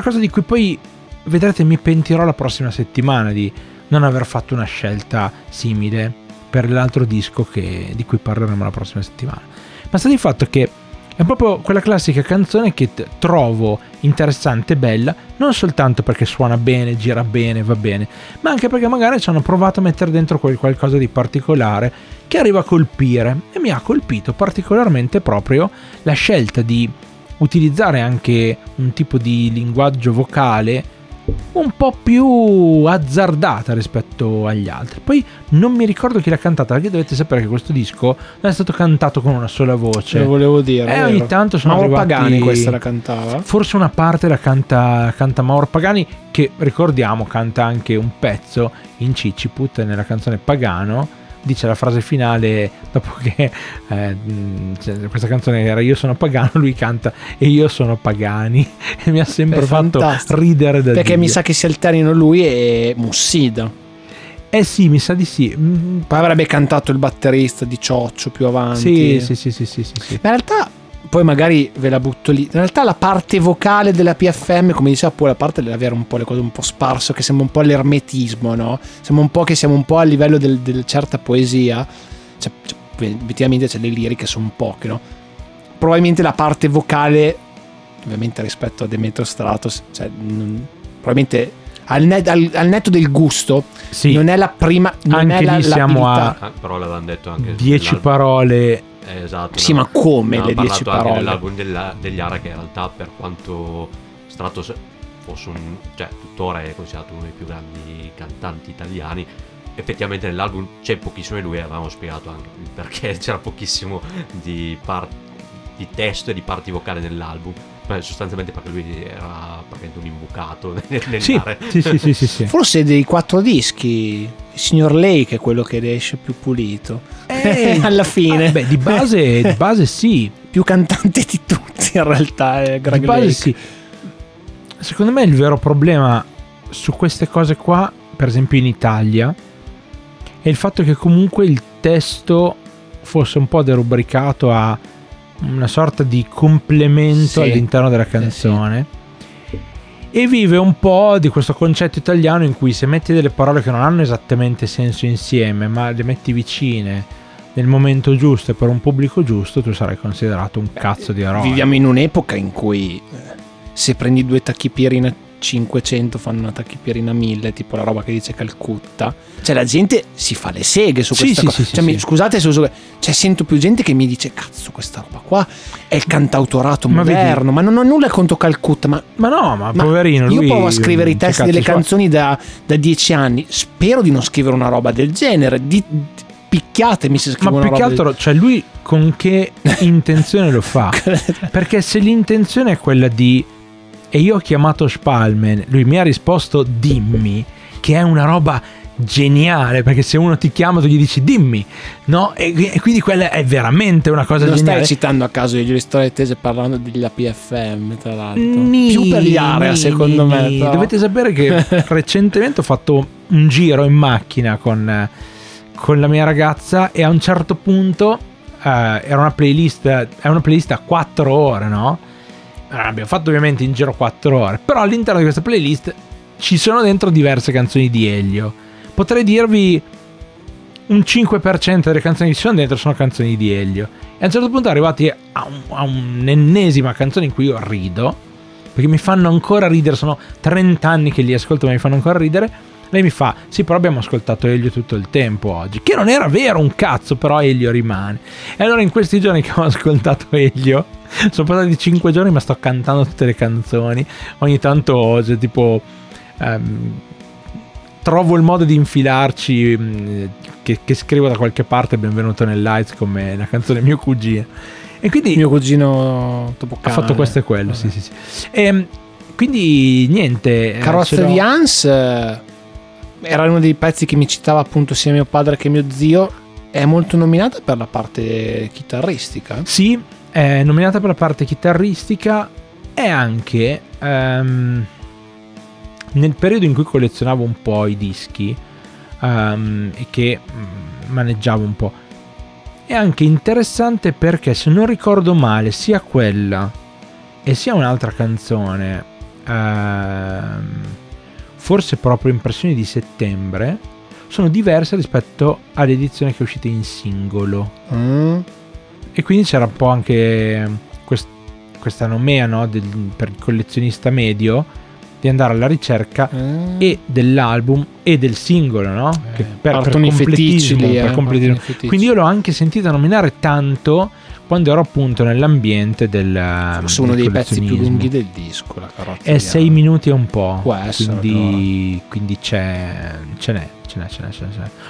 cosa di cui poi, vedrete, mi pentirò la prossima settimana di non aver fatto una scelta simile per l'altro disco di cui parleremo la prossima settimana. Ma sta di fatto che è proprio quella classica canzone che trovo interessante e bella, non soltanto perché suona bene, gira bene, va bene, ma anche perché magari ci hanno provato a mettere dentro qualcosa di particolare che arriva a colpire. E mi ha colpito particolarmente proprio la scelta di utilizzare anche un tipo di linguaggio vocale un po' più azzardata rispetto agli altri. Poi non mi ricordo chi l'ha cantata, perché dovete sapere che questo disco non è stato cantato con una sola voce. Lo volevo dire. Ogni tanto sono Mauro arrivati... Pagani questa la cantava. Forse una parte la canta Mauro Pagani, che ricordiamo canta anche un pezzo in Ciciput nella canzone Pagano. Dice la frase finale dopo che questa canzone era io sono pagano, lui canta e io sono Pagani, e mi ha sempre fatto ridere da perché Dio. Mi sa che si alternino lui e Mussida. Sì, mi sa di sì. Poi avrebbe cantato il batterista di Cioccio più avanti. Sì. Ma in realtà poi magari ve la butto lì, in realtà la parte vocale della PFM, come diceva pure, la parte dell'avere un po' le cose un po' sparso, che sembra un po' l'ermetismo, no? Siamo un po' a livello del certa poesia, cioè, effettivamente c'è le liriche, sono poche, no? Probabilmente la parte vocale, ovviamente rispetto a Demetrio Stratos, cioè, probabilmente al netto del gusto, sì. Non è la prima, non anche è lì siamo a però l'avevano detto anche 10 parole. Esatto, sì, no, ma come le 10 parole? Anche nell'album degli Area, che in realtà, per quanto Stratos fosse tuttora è considerato uno dei più grandi cantanti italiani, effettivamente nell'album c'è pochissimo, e lui avevamo spiegato anche perché c'era pochissimo di testo e di parti vocali nell'album. Beh, sostanzialmente perché lui era praticamente un imbucato nell'Area. Sì. Forse dei 4 dischi il signor Lake è quello che esce più pulito alla fine. Beh, di base sì, più cantante di tutti in realtà è Greg di base Lake. Sì. Secondo me il vero problema su queste cose qua, per esempio in Italia, è il fatto che comunque il testo fosse un po' derubricato a una sorta di complemento, sì, all'interno della canzone, sì. E vive un po' di questo concetto italiano in cui se metti delle parole che non hanno esattamente senso insieme, ma le metti vicine nel momento giusto e per un pubblico giusto, tu sarai considerato un cazzo di eroe. Viviamo in un'epoca in cui se prendi 2 tachipirina 500 fanno una tachipirina 1000, tipo la roba che dice Calcutta, cioè la gente si fa le seghe su questa cosa. Scusate se uso, cioè sento più gente che mi dice cazzo questa roba qua è il cantautorato moderno, ma non ho nulla contro Calcutta, ma poverino, io provo a scrivere i testi delle canzoni da 10 anni, spero di non scrivere una roba del genere, picchiatemi se scrivo una roba. Ma più che altro, cioè lui con che intenzione lo fa? Perché se l'intenzione è quella di e io ho chiamato Spalman, lui mi ha risposto dimmi, che è una roba geniale, perché se uno ti chiama tu gli dici dimmi, no? E quindi quella è veramente una cosa geniale. Non stai citando a caso di storie tese parlando della PFM, tra l'altro. Più per gli Area, secondo me. No? Dovete sapere che recentemente ho fatto un giro in macchina con la mia ragazza e a un certo punto era una playlist a 4 ore, no? Allora, abbiamo fatto ovviamente in giro 4 ore, però all'interno di questa playlist ci sono dentro diverse canzoni di Elio. Potrei dirvi un 5% delle canzoni che ci sono dentro sono canzoni di Elio. E a un certo punto arrivati a un'ennesima canzone in cui io rido, perché mi fanno ancora ridere, sono 30 anni che li ascolto ma mi fanno ancora ridere. Lei mi fa, sì però abbiamo ascoltato Elio tutto il tempo oggi, che non era vero un cazzo, però Elio rimane. E allora in questi giorni che ho ascoltato Elio, sono passati 5 giorni ma sto cantando tutte le canzoni, ogni tanto cioè, tipo trovo il modo di infilarci, che scrivo da qualche parte Benvenuto nell'Aids come la canzone Mio Cugino, e quindi Mio Cugino Topocane. Ha fatto questo e quello, sì sì sì. E quindi niente, Carrozza di Hans era uno dei pezzi che mi citava appunto sia mio padre che mio zio. È molto nominata per la parte chitarristica. Sì, è nominata per la parte chitarristica, e anche nel periodo in cui collezionavo un po' i dischi e che maneggiavo un po'. È anche interessante perché, se non ricordo male, sia quella e sia un'altra canzone, forse proprio Impressioni di settembre, sono diverse rispetto all'edizione che è uscita in singolo. E quindi c'era un po' anche questa nomea, no, per il collezionista medio di andare alla ricerca e dell'album e del singolo, no? Che per completismo, per completismo. Quindi io l'ho anche sentita nominare tanto quando ero appunto nell'ambiente del, sono dei pezzi più lunghi del disco, la Carrozza è 6 minuti e un po', quindi ce n'è.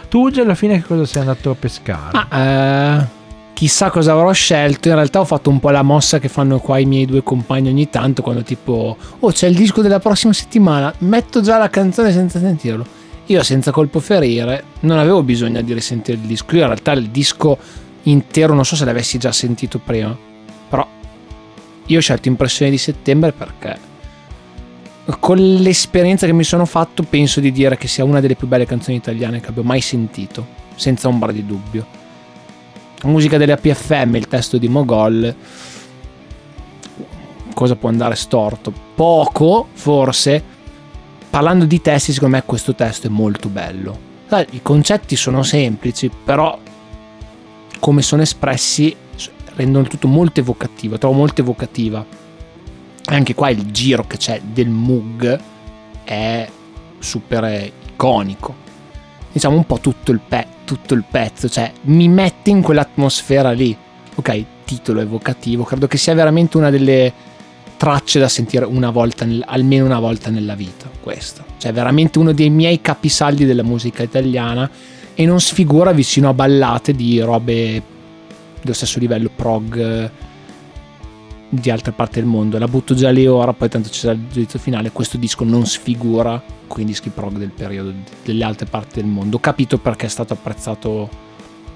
Tu Uge, alla fine che cosa sei andato a pescare? Chissà cosa avrò scelto. In realtà ho fatto un po' la mossa che fanno qua i miei due compagni ogni tanto, quando tipo c'è il disco della prossima settimana, metto già la canzone senza sentirlo. Io, senza colpo ferire, non avevo bisogno di risentire il disco. Io in realtà il disco intero non so se l'avessi già sentito prima, però io ho scelto Impressioni di settembre perché con l'esperienza che mi sono fatto penso di dire che sia una delle più belle canzoni italiane che abbia mai sentito, senza ombra di dubbio. La musica delle APFM, il testo di Mogol, cosa può andare storto? Poco, forse. Parlando di testi, secondo me questo testo è molto bello. I concetti sono semplici, però come sono espressi rendono tutto molto evocativo, trovo molto evocativa. Anche qua il giro che c'è del Moog è super iconico. Diciamo un po' tutto il pezzo, cioè mi mette in quell'atmosfera lì. Ok, titolo evocativo, credo che sia veramente una delle tracce da sentire almeno una volta nella vita, questo. Cioè veramente uno dei miei capisaldi della musica italiana, e non sfigura vicino a ballate di robe dello stesso livello prog di altre parti del mondo. La butto già lì ora, poi tanto c'è il giudizio finale. Questo disco non sfigura con i dischi prog del periodo delle altre parti del mondo. Ho capito perché è stato apprezzato,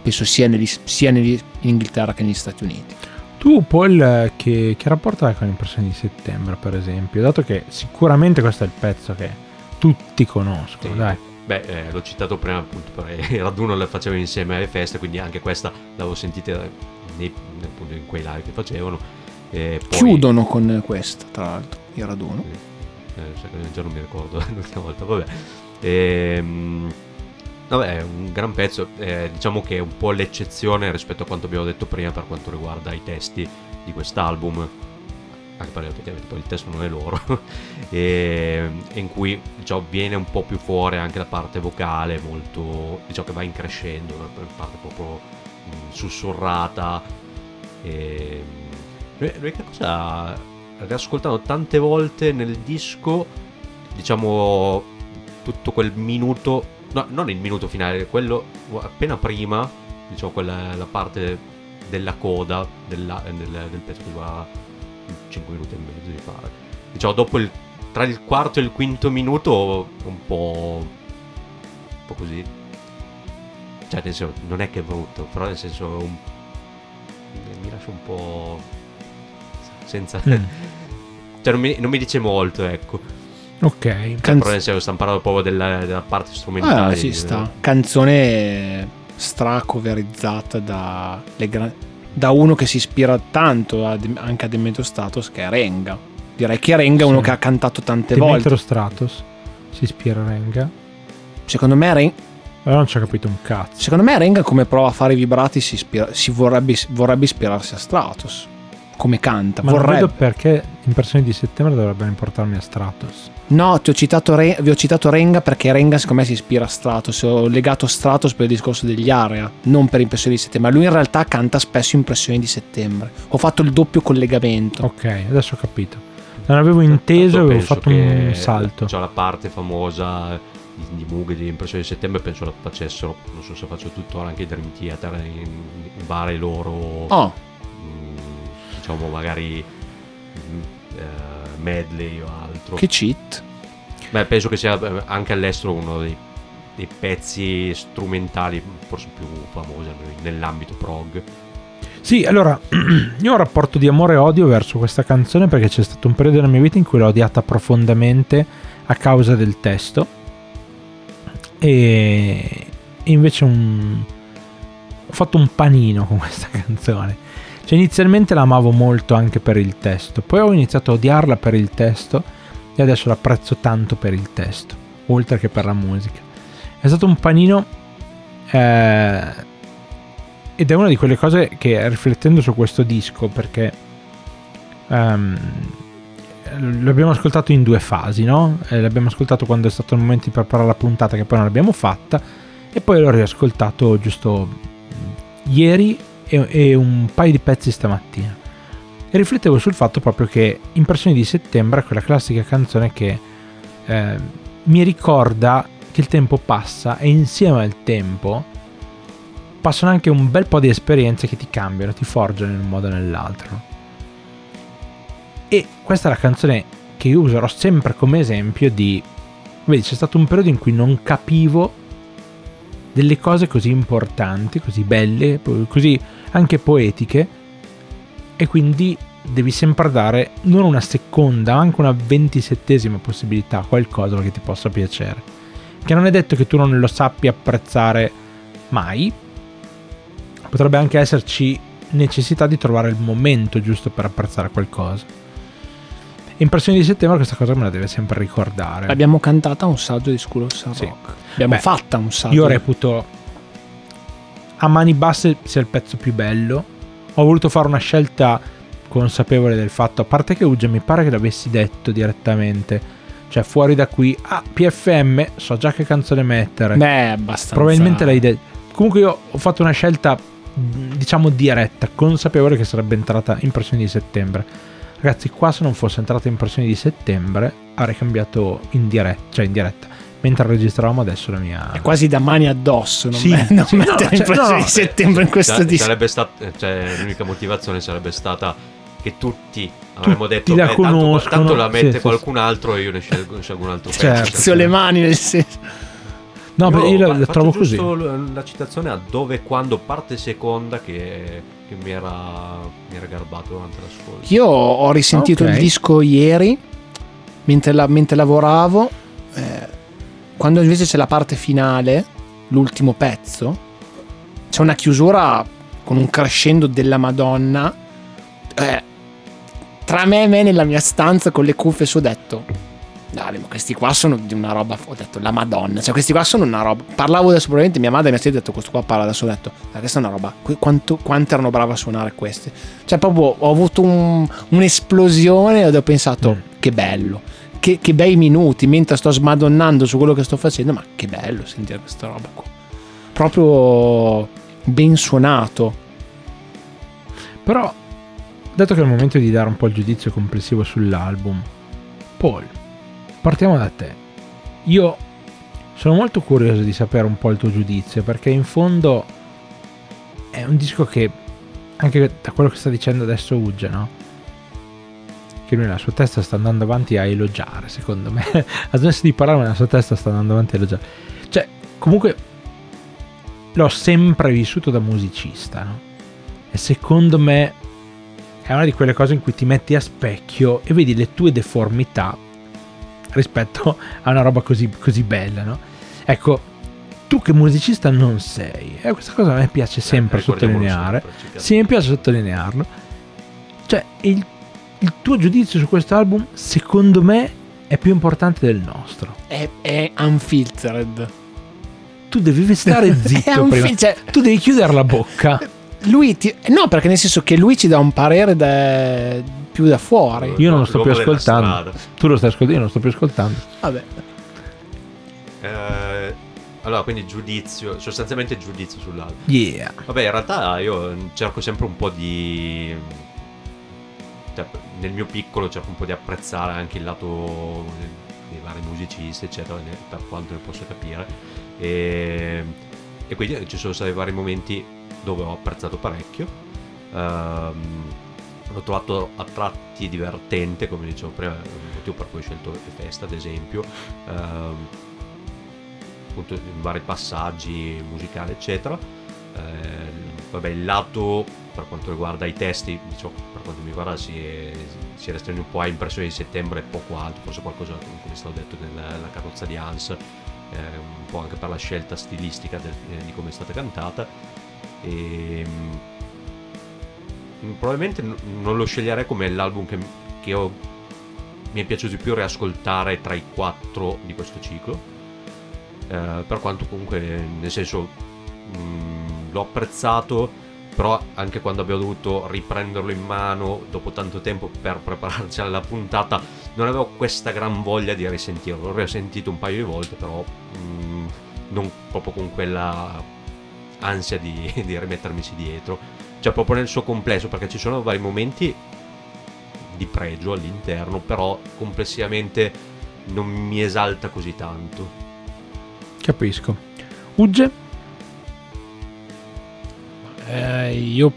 penso, sia in Inghilterra che negli Stati Uniti. Tu Paul, che rapporto hai con Impressioni di settembre, per esempio, dato che sicuramente questo è il pezzo che tutti conoscono? Sì. Dai. Beh, l'ho citato prima appunto perché il Raduno la facevo insieme alle feste, quindi anche questa l'avevo sentita appunto in quei live che facevano. Poi chiudono con questa, tra l'altro, il Raduno. Già non mi ricordo l'ultima volta, vabbè. Vabbè, è un gran pezzo, diciamo che è un po' l'eccezione rispetto a quanto abbiamo detto prima per quanto riguarda i testi di quest'album. Anche perché effettivamente poi il testo non è loro e in cui diciamo viene un po' più fuori anche la parte vocale, molto diciamo che va in crescendo, una parte proprio sussurrata. L'unica cosa, riascoltando tante volte nel disco, diciamo tutto quel minuto, no, non il minuto finale, quello appena prima, diciamo quella la parte della coda del pezzo che va 5 minuti e mezzo di fare, diciamo dopo tra il quarto e il quinto minuto un po' così, cioè nel senso non è che è brutto, però nel senso mi lascia un po' senza cioè non mi dice molto, ecco. Ok, però nel senso stiamo parlando proprio della parte strumentale. Ci sta. Canzone stracoverizzata dalle grandi da uno che si ispira tanto anche a Demetrio Stratos, che è Renga. Direi che Renga è uno che ha cantato tante volte. Demetrio Stratos si ispira a Renga. Secondo me Renga... non ci ho capito un cazzo. Secondo me Renga, come prova a fare i vibrati, vorrebbe ispirarsi a Stratos. Come canta. Ma non vedo perché in Persone di settembre dovrebbe importarmi a Stratos. No, vi ho citato Renga perché Renga secondo me si ispira a Stratos. Ho legato Stratos per il discorso degli Area, non per Impressioni di settembre. Lui in realtà canta spesso Impressioni di settembre. Ho fatto il doppio collegamento. Ok, adesso ho capito. Non avevo inteso, avevo fatto un salto. C'è la parte famosa di Mughe di Impressioni di settembre, penso la facessero, non so se faccio tuttora, anche i Dream Theater in vari loro diciamo magari medley o altro. Che cheat. Beh, penso che sia anche all'estero uno dei pezzi strumentali forse più famosi nell'ambito prog. Sì, allora io ho un rapporto di amore e odio verso questa canzone, perché c'è stato un periodo della mia vita in cui l'ho odiata profondamente a causa del testo. E invece ho fatto un panino con questa canzone. Cioè, inizialmente la amavo molto anche per il testo, poi ho iniziato a odiarla per il testo e adesso la apprezzo tanto per il testo, oltre che per la musica. È stato un panino ed è una di quelle cose che, riflettendo su questo disco, perché l'abbiamo ascoltato in due fasi, no? L'abbiamo ascoltato quando è stato il momento di preparare la puntata, che poi non l'abbiamo fatta, e poi l'ho riascoltato giusto ieri e un paio di pezzi stamattina, e riflettevo sul fatto proprio che Impressioni di settembre è quella classica canzone che mi ricorda che il tempo passa, e insieme al tempo passano anche un bel po' di esperienze che ti cambiano, ti forgiano in un modo o nell'altro. E questa è la canzone che io userò sempre come esempio di... Vedi, c'è stato un periodo in cui non capivo delle cose così importanti, così belle, così anche poetiche, e quindi devi sempre dare non una seconda, ma anche una 27ª possibilità a qualcosa che ti possa piacere, che non è detto che tu non lo sappia apprezzare mai. Potrebbe anche esserci necessità di trovare il momento giusto per apprezzare qualcosa. Impressioni di settembre, questa cosa me la deve sempre ricordare. L'abbiamo cantata a un saggio di School of San Rock. Abbiamo fatta un saggio. Io reputo a mani basse sia il pezzo più bello. Ho voluto fare una scelta consapevole del fatto, a parte che Uge mi pare che l'avessi detto direttamente, cioè fuori da qui a PFM so già che canzone mettere. Beh, abbastanza. Probabilmente l'hai detto. Comunque io ho fatto una scelta, diciamo, diretta, consapevole che sarebbe entrata Impressioni di settembre. Ragazzi, qua se non fosse entrata Impressioni di settembre avrei cambiato in diretta mentre registravamo adesso la mia... È quasi da mani addosso Impressioni di settembre in questo disco. L'unica motivazione sarebbe stata che tutti avremmo detto la conoscono, tanto la mette qualcun altro e io ne scelgo un altro pezzo. Certo. Le mani nel senso... No, beh, io la trovo così. La citazione a Dove e Quando, parte seconda, che mi era garbato durante l'ascolto. Io ho risentito il disco ieri mentre lavoravo, quando invece c'è la parte finale, l'ultimo pezzo, c'è una chiusura con un crescendo della Madonna. Tra me e me nella mia stanza con le cuffie ho detto: dai, ma questi qua sono di una roba. Ho detto la Madonna, cioè questi qua sono una roba. Parlavo adesso, probabilmente mia madre mi ha detto: questo qua parla adesso. Ho detto: questa è una roba. Quanto erano brava a suonare questi? Cioè, proprio ho avuto un'esplosione ed ho pensato: che bello, che bei minuti mentre sto smadonnando su quello che sto facendo. Ma che bello sentire questa roba qua, proprio ben suonato. Però, dato che è il momento di dare un po' il giudizio complessivo sull'album, Paul, partiamo da te. Io sono molto curioso di sapere un po' il tuo giudizio, perché in fondo è un disco che, anche da quello che sta dicendo adesso Uge, no? Che lui nella sua testa sta andando avanti a elogiare, secondo me. Ha smesso di parlare, ma nella sua testa sta andando avanti a elogiare. Cioè, comunque, l'ho sempre vissuto da musicista, no? E secondo me è una di quelle cose in cui ti metti a specchio e vedi le tue deformità rispetto a una roba così bella, no? Ecco, tu che musicista non sei. E questa cosa a me piace sempre sottolineare. Sì, mi piace sottolinearlo. Cioè, il tuo giudizio su questo album, secondo me, è più importante del nostro. È unfiltered. Tu devi restare zitto prima. Cioè, tu devi chiudere la bocca. Lui ti... No, perché nel senso che lui ci dà un parere più da fuori. Io non lo sto più ascoltando. Tu lo stai ascoltando, io non lo sto più ascoltando. Vabbè. Allora, quindi giudizio, sostanzialmente giudizio sull'album. Yeah. Vabbè, in realtà io cerco sempre un po' di... Cioè, nel mio piccolo cerco un po' di apprezzare anche il lato dei vari musicisti, eccetera, per quanto ne posso capire. E quindi ci sono stati vari momenti dove ho apprezzato parecchio. L'ho trovato a tratti divertente, come dicevo prima, il motivo per cui ho scelto le feste, ad esempio. Appunto, in vari passaggi musicali, eccetera. Vabbè, il lato per quanto riguarda i testi, diciamo, per quanto mi riguarda si restringe un po' a impressioni di settembre e poco altro, forse qualcosa come è stato detto nella carrozza di Hans, un po' anche per la scelta stilistica di come è stata cantata. E probabilmente non lo sceglierei come l'album che mi è piaciuto di più riascoltare tra i quattro di questo ciclo. Per quanto comunque, nel senso, l'ho apprezzato, però anche quando abbiamo dovuto riprenderlo in mano dopo tanto tempo per prepararci alla puntata non avevo questa gran voglia di risentirlo. L'ho risentito un paio di volte, però non proprio con quella ansia di rimettermici dietro, cioè proprio nel suo complesso, perché ci sono vari momenti di pregio all'interno, però complessivamente non mi esalta così tanto. Capisco. Ugge? Io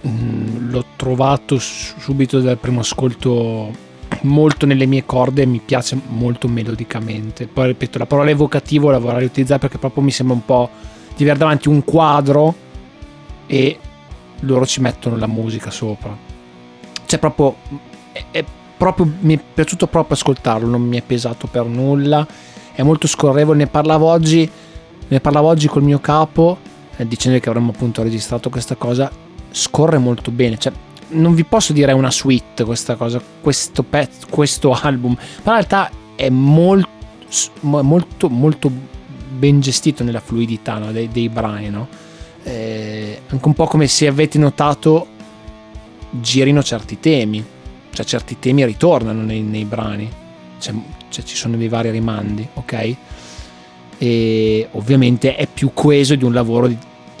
l'ho trovato subito dal primo ascolto molto nelle mie corde, mi piace molto melodicamente. Poi ripeto, la parola evocativo la vorrei utilizzare perché proprio mi sembra un po' di avere davanti un quadro e loro ci mettono la musica sopra. Cioè proprio, mi è piaciuto proprio ascoltarlo, non mi è pesato per nulla. È molto scorrevole, ne parlavo oggi col mio capo, dicendo che avremmo appunto registrato questa cosa. Scorre molto bene, cioè non vi posso dire è una suite questa cosa, questo pezzo, questo album, ma in realtà è molto ben gestito nella fluidità, no? dei brani, no? Anche un po' come, se avete notato, girino certi temi, cioè certi temi ritornano nei brani, cioè ci sono dei vari rimandi, ok? E ovviamente è più coeso di un lavoro di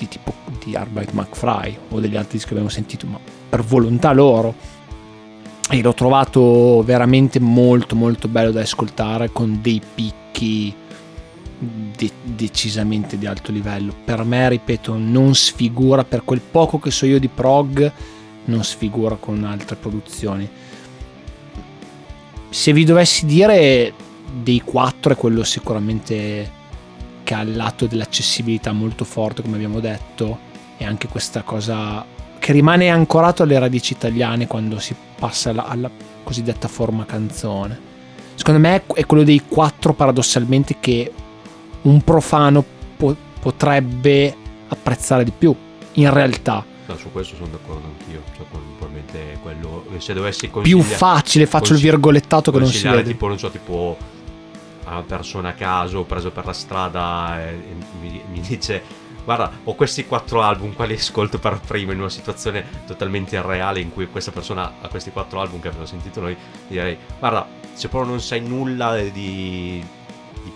tipo di Arbeit McFry o degli altri che abbiamo sentito, ma per volontà loro. E l'ho trovato veramente molto molto bello da ascoltare, con dei picchi decisamente di alto livello. Per me, ripeto, non sfigura, per quel poco che so io di prog, non sfigura con altre produzioni. Se vi dovessi dire, dei quattro è quello sicuramente che ha il lato dell'accessibilità molto forte, come abbiamo detto, e anche questa cosa che rimane ancorato alle radici italiane quando si passa alla cosiddetta forma canzone. Secondo me è quello dei quattro, paradossalmente, che un profano potrebbe apprezzare di più, in realtà. No, su questo sono d'accordo anch'io, cioè probabilmente quello, se dovessi più facile, faccio il virgolettato che non si vede, tipo, non so, tipo a una persona a caso preso per la strada e mi dice: guarda, ho questi quattro album, quali ascolto per primo, in una situazione totalmente irreale in cui questa persona ha questi quattro album che abbiamo sentito noi, direi: guarda, se proprio non sai nulla di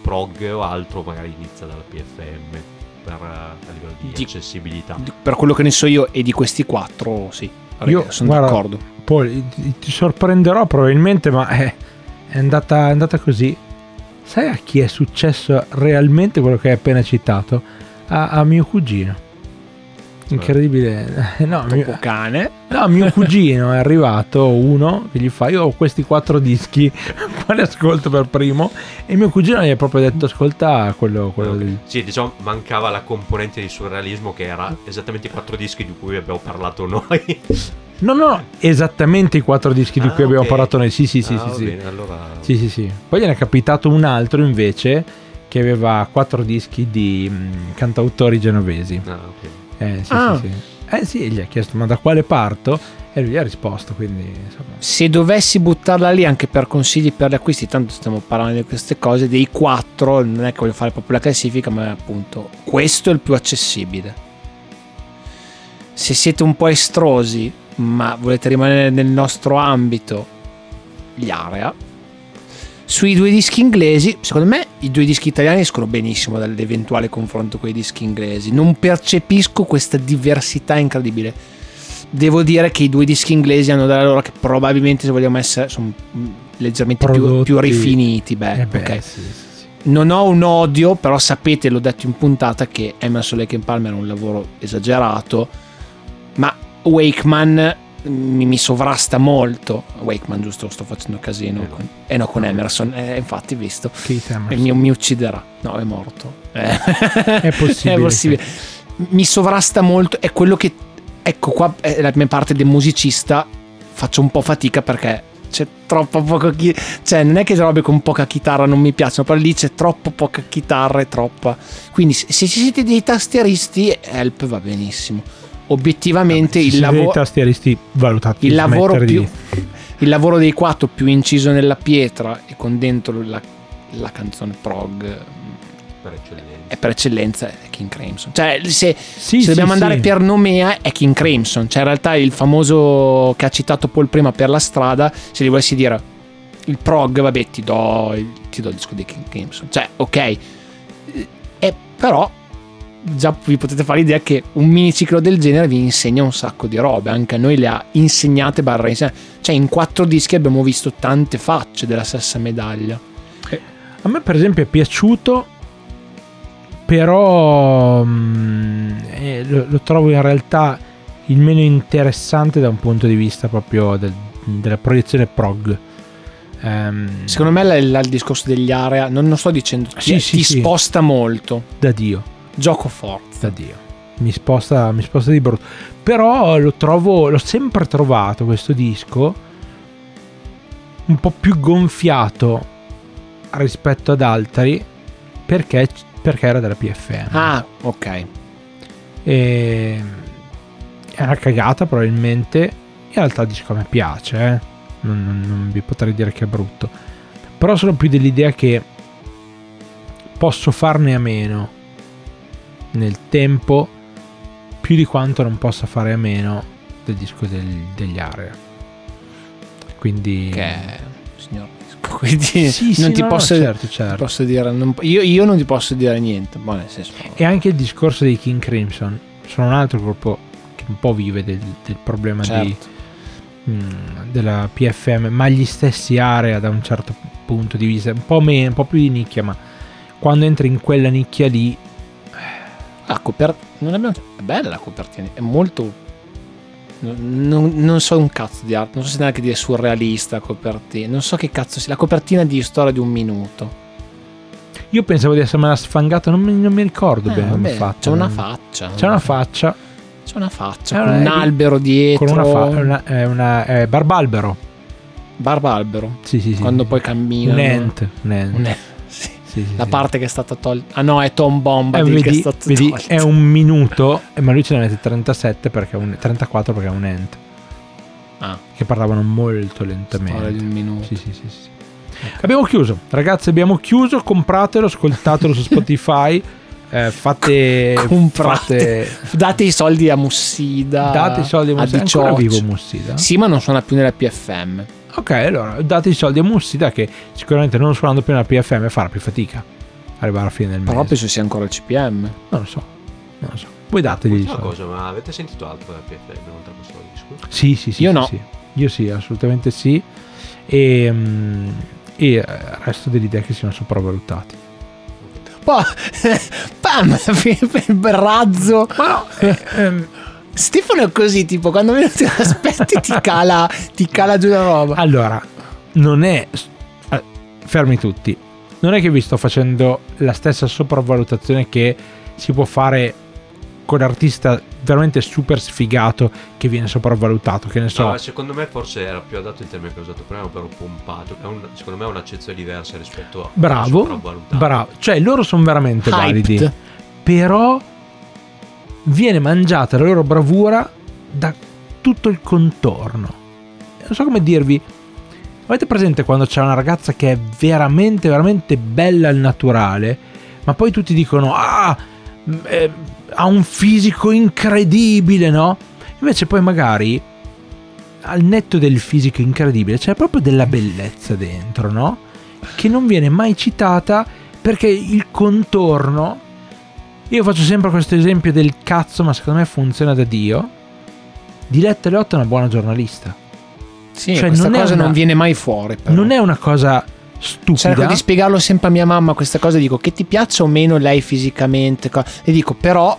prog o altro, magari inizia dalla PFM. A livello di accessibilità, per quello che ne so io, e di questi quattro sì, io sono d'accordo. Poi ti sorprenderò probabilmente, ma è andata così. Sai a chi è successo realmente quello che hai appena citato? A mio cugino, incredibile. No, mio cugino è arrivato uno che gli fa: io ho questi quattro dischi, quale ascolto per primo? E mio cugino gli ha proprio detto: ascolta quello okay. Sì, diciamo, mancava la componente di surrealismo, che era esattamente i quattro dischi di cui abbiamo parlato noi. no esattamente i quattro dischi di cui abbiamo parlato noi. Sì. Bene, allora... sì. Poi gli è capitato un altro invece che aveva 4 dischi di cantautori genovesi. Ah, ok. Sì, gli ha chiesto ma da quale parto? E lui ha risposto, quindi insomma. Se dovessi buttarla lì anche per consigli per gli acquisti, tanto stiamo parlando di queste cose, dei 4 non è che voglio fare proprio la classifica, ma appunto questo è il più accessibile. Se siete un po' estrosi ma volete rimanere nel nostro ambito, gli Area. Sui 2 dischi inglesi, secondo me i 2 dischi italiani escono benissimo dall'eventuale confronto con i dischi inglesi. Non percepisco questa diversità incredibile. Devo dire che i 2 dischi inglesi hanno della loro, che probabilmente, se vogliamo essere, sono leggermente più rifiniti. Okay. Sì. Non ho un odio, però sapete, l'ho detto in puntata, che Emerson Lake and Palmer è un lavoro esagerato, ma Wakeman mi sovrasta molto. Wakeman, giusto? Sto facendo casino. Con Emerson. Infatti, visto. Emerson. Mi ucciderà. No, è morto. È possibile. Mi sovrasta molto, è quello che... Ecco, qua è la mia parte del musicista, faccio un po' fatica perché c'è troppo poco... Cioè, non è che le robe con poca chitarra non mi piacciono, però lì c'è troppo poca chitarra e troppa... Quindi se ci siete dei tastieristi, Help va benissimo. Obiettivamente il lavoro... dei tastieristi valutati. Il lavoro dei 4 più inciso nella pietra e con dentro la canzone prog... per eccellenza è King Crimson, cioè se dobbiamo andare per nomea è King Crimson, cioè in realtà il famoso che ha citato Paul prima per la strada, se gli volessi dire il prog, vabbè ti do il disco di King Crimson, cioè ok, però già vi potete fare l'idea che un miniciclo del genere vi insegna un sacco di robe, anche a noi le ha insegnate cioè in 4 dischi abbiamo visto tante facce della stessa medaglia. A me per esempio è piaciuto, però lo trovo in realtà il meno interessante da un punto di vista proprio della proiezione prog. Secondo me il discorso degli Area, non sto dicendo ti sposta molto da Dio, gioco forza da Dio, mi sposta di brutto, però l'ho sempre trovato questo disco un po' più gonfiato rispetto ad altri perché era della PFM. Ah, ok. E... è una cagata probabilmente. In realtà il disco a me piace, non vi potrei dire che è brutto, però sono più dell'idea che posso farne a meno nel tempo più di quanto non possa fare a meno del disco degli Area. Quindi io non ti posso dire niente, ma nel senso, e anche il discorso dei King Crimson sono un altro gruppo che un po' vive del problema, certo, della PFM, ma gli stessi Area da un certo punto di vista un po' più di nicchia, ma quando entri in quella nicchia lì è bella la copertina, è molto... Non so un cazzo di arte, non so se neanche dire surrealista copertina, non so che cazzo sia la copertina di Storia di un minuto. Io pensavo di essermela sfangata, non mi ricordo bene come fatto. C'è una faccia con un albero dietro, con è barbalbero. Sì, quando poi cammina un ent. Sì, la parte che è stata tolta. Ah no, è Tom Bombadil che è stato tolto. È un minuto, ma lui ce ne mette 37 perché 34 perché è un ent. Ah. Che parlavano molto lentamente. Di un minuto. Sì. Okay. Abbiamo chiuso. Ragazzi, compratelo, ascoltatelo su Spotify. Date i soldi a Mussida. È ancora vivo Mussida? Sì, ma non suona più nella PFM. Ok, allora date i soldi a Mussida, che sicuramente non suonando più nella PFM farà più fatica arrivare alla fine del mese. Però penso sia ancora il CPM. Non lo so. Voi dategli i soldi. Cosa, ma avete sentito altro della PFM oltre a questo disco? Sì. Io sì, assolutamente sì. E resto dell'idea che siano sopravvalutati. Poi, pam, razzo. Stefano è così, tipo quando meno te l'aspetti ti cala giù la roba. Allora, fermi tutti, non è che vi sto facendo la stessa sopravvalutazione che si può fare quell'artista veramente super sfigato che viene sopravvalutato, che ne so. No, secondo me forse era più adatto il termine che ho usato prima, ovvero pompato. Secondo me è un'accezione diversa rispetto a sopravvalutato. Bravo, cioè loro sono veramente hyped, validi, però viene mangiata la loro bravura da tutto il contorno. Non so come dirvi. Avete presente quando c'è una ragazza che è veramente veramente bella al naturale, ma poi tutti dicono ha un fisico incredibile, no? Invece poi magari al netto del fisico incredibile c'è proprio della bellezza dentro, no? Che non viene mai citata perché il contorno... Io faccio sempre questo esempio del cazzo, ma secondo me funziona da Dio. Diletta Leotta è una buona giornalista. Sì, cioè, questa cosa non viene mai fuori, però. Non è una cosa stupida. Cerco di spiegarlo sempre a mia mamma questa cosa, dico che ti piaccia o meno lei fisicamente, e dico però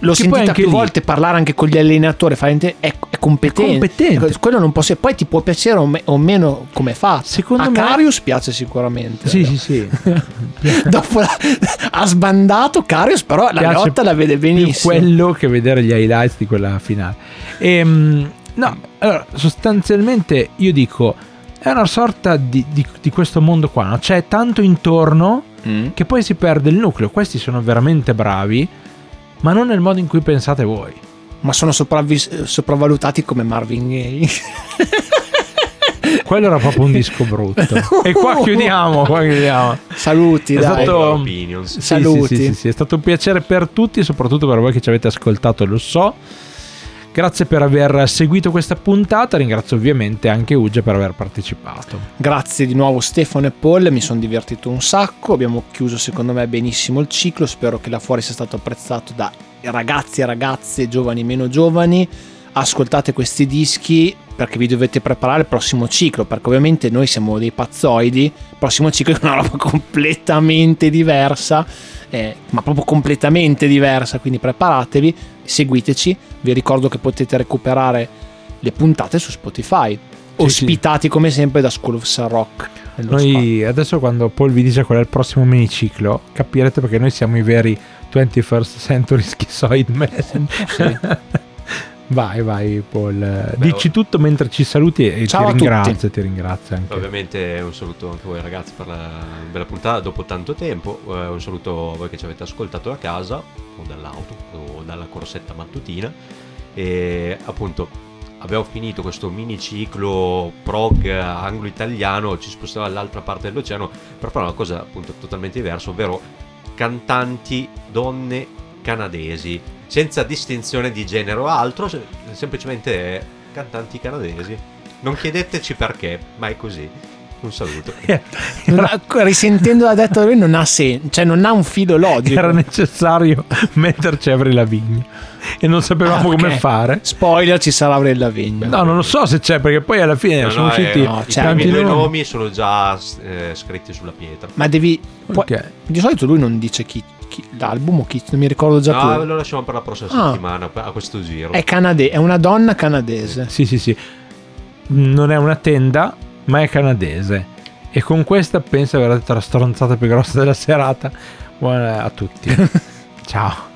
l'ho sentita più volte parlare anche con gli allenatori, è competente. È competente. Quello non posso, poi ti può piacere o meno come fa. Secondo me Karius piace sicuramente. Sì, sì, sì. Dopo ha sbandato Karius, però la Leotta la vede benissimo. Più quello che vedere gli highlights di quella finale. No, allora sostanzialmente io dico è una sorta di questo mondo qua, no? C'è tanto intorno che poi si perde il nucleo. Questi sono veramente bravi, ma non nel modo in cui pensate voi. Ma sono sopravvalutati come Marvin Gaye. Quello era proprio un disco brutto. E qua chiudiamo, Saluti, dai. Stato... Saluti. Sì, è stato un piacere per tutti, soprattutto per voi che ci avete ascoltato, lo so. Grazie per aver seguito questa puntata, ringrazio ovviamente anche Uge per aver partecipato. Grazie di nuovo Stefano e Paul, mi sono divertito un sacco, abbiamo chiuso secondo me benissimo il ciclo, spero che là fuori sia stato apprezzato da ragazzi e ragazze, giovani e meno giovani. Ascoltate questi dischi perché vi dovete preparare al prossimo ciclo, perché ovviamente noi siamo dei pazzoidi, il prossimo ciclo è una roba completamente diversa, ma proprio completamente diversa, quindi preparatevi, seguiteci. Vi ricordo che potete recuperare le puntate su Spotify, ospitati come sempre da School of San Rock. Noi adesso, quando Paul vi dice qual è il prossimo miniciclo, capirete perché noi siamo i veri 21st Century Schizoid Man. Sì. Vai Paul. Dici tutto mentre ci saluti e ciao, ti ringrazio anche. Ovviamente un saluto anche a voi ragazzi per la bella puntata dopo tanto tempo, un saluto a voi che ci avete ascoltato da casa o dall'auto o dalla corsetta mattutina, e appunto abbiamo finito questo miniciclo prog anglo-italiano, ci spostiamo all'altra parte dell'oceano per fare una cosa appunto totalmente diversa, ovvero cantanti donne canadesi senza distinzione di genere o altro, semplicemente cantanti canadesi. Non chiedeteci perché, ma è così. Un saluto. Risentendo l'ha detto lui, non ha senso, cioè non ha un filo logico. Era necessario metterci Avril Lavigne e non sapevamo come fare. Spoiler, ci sarà Avril Lavigne. No, non lo so se c'è, perché poi alla fine sono usciti i due nomi sono già scritti sulla pietra. Ma devi di solito lui non dice chi l'album o chi, non mi ricordo già più. No, lo lasciamo per la prossima settimana, a questo giro. È una donna canadese. Sì. Non è una tenda, ma è canadese, e con questa penso aver detto la stronzata più grossa della serata. Buona a tutti. Ciao.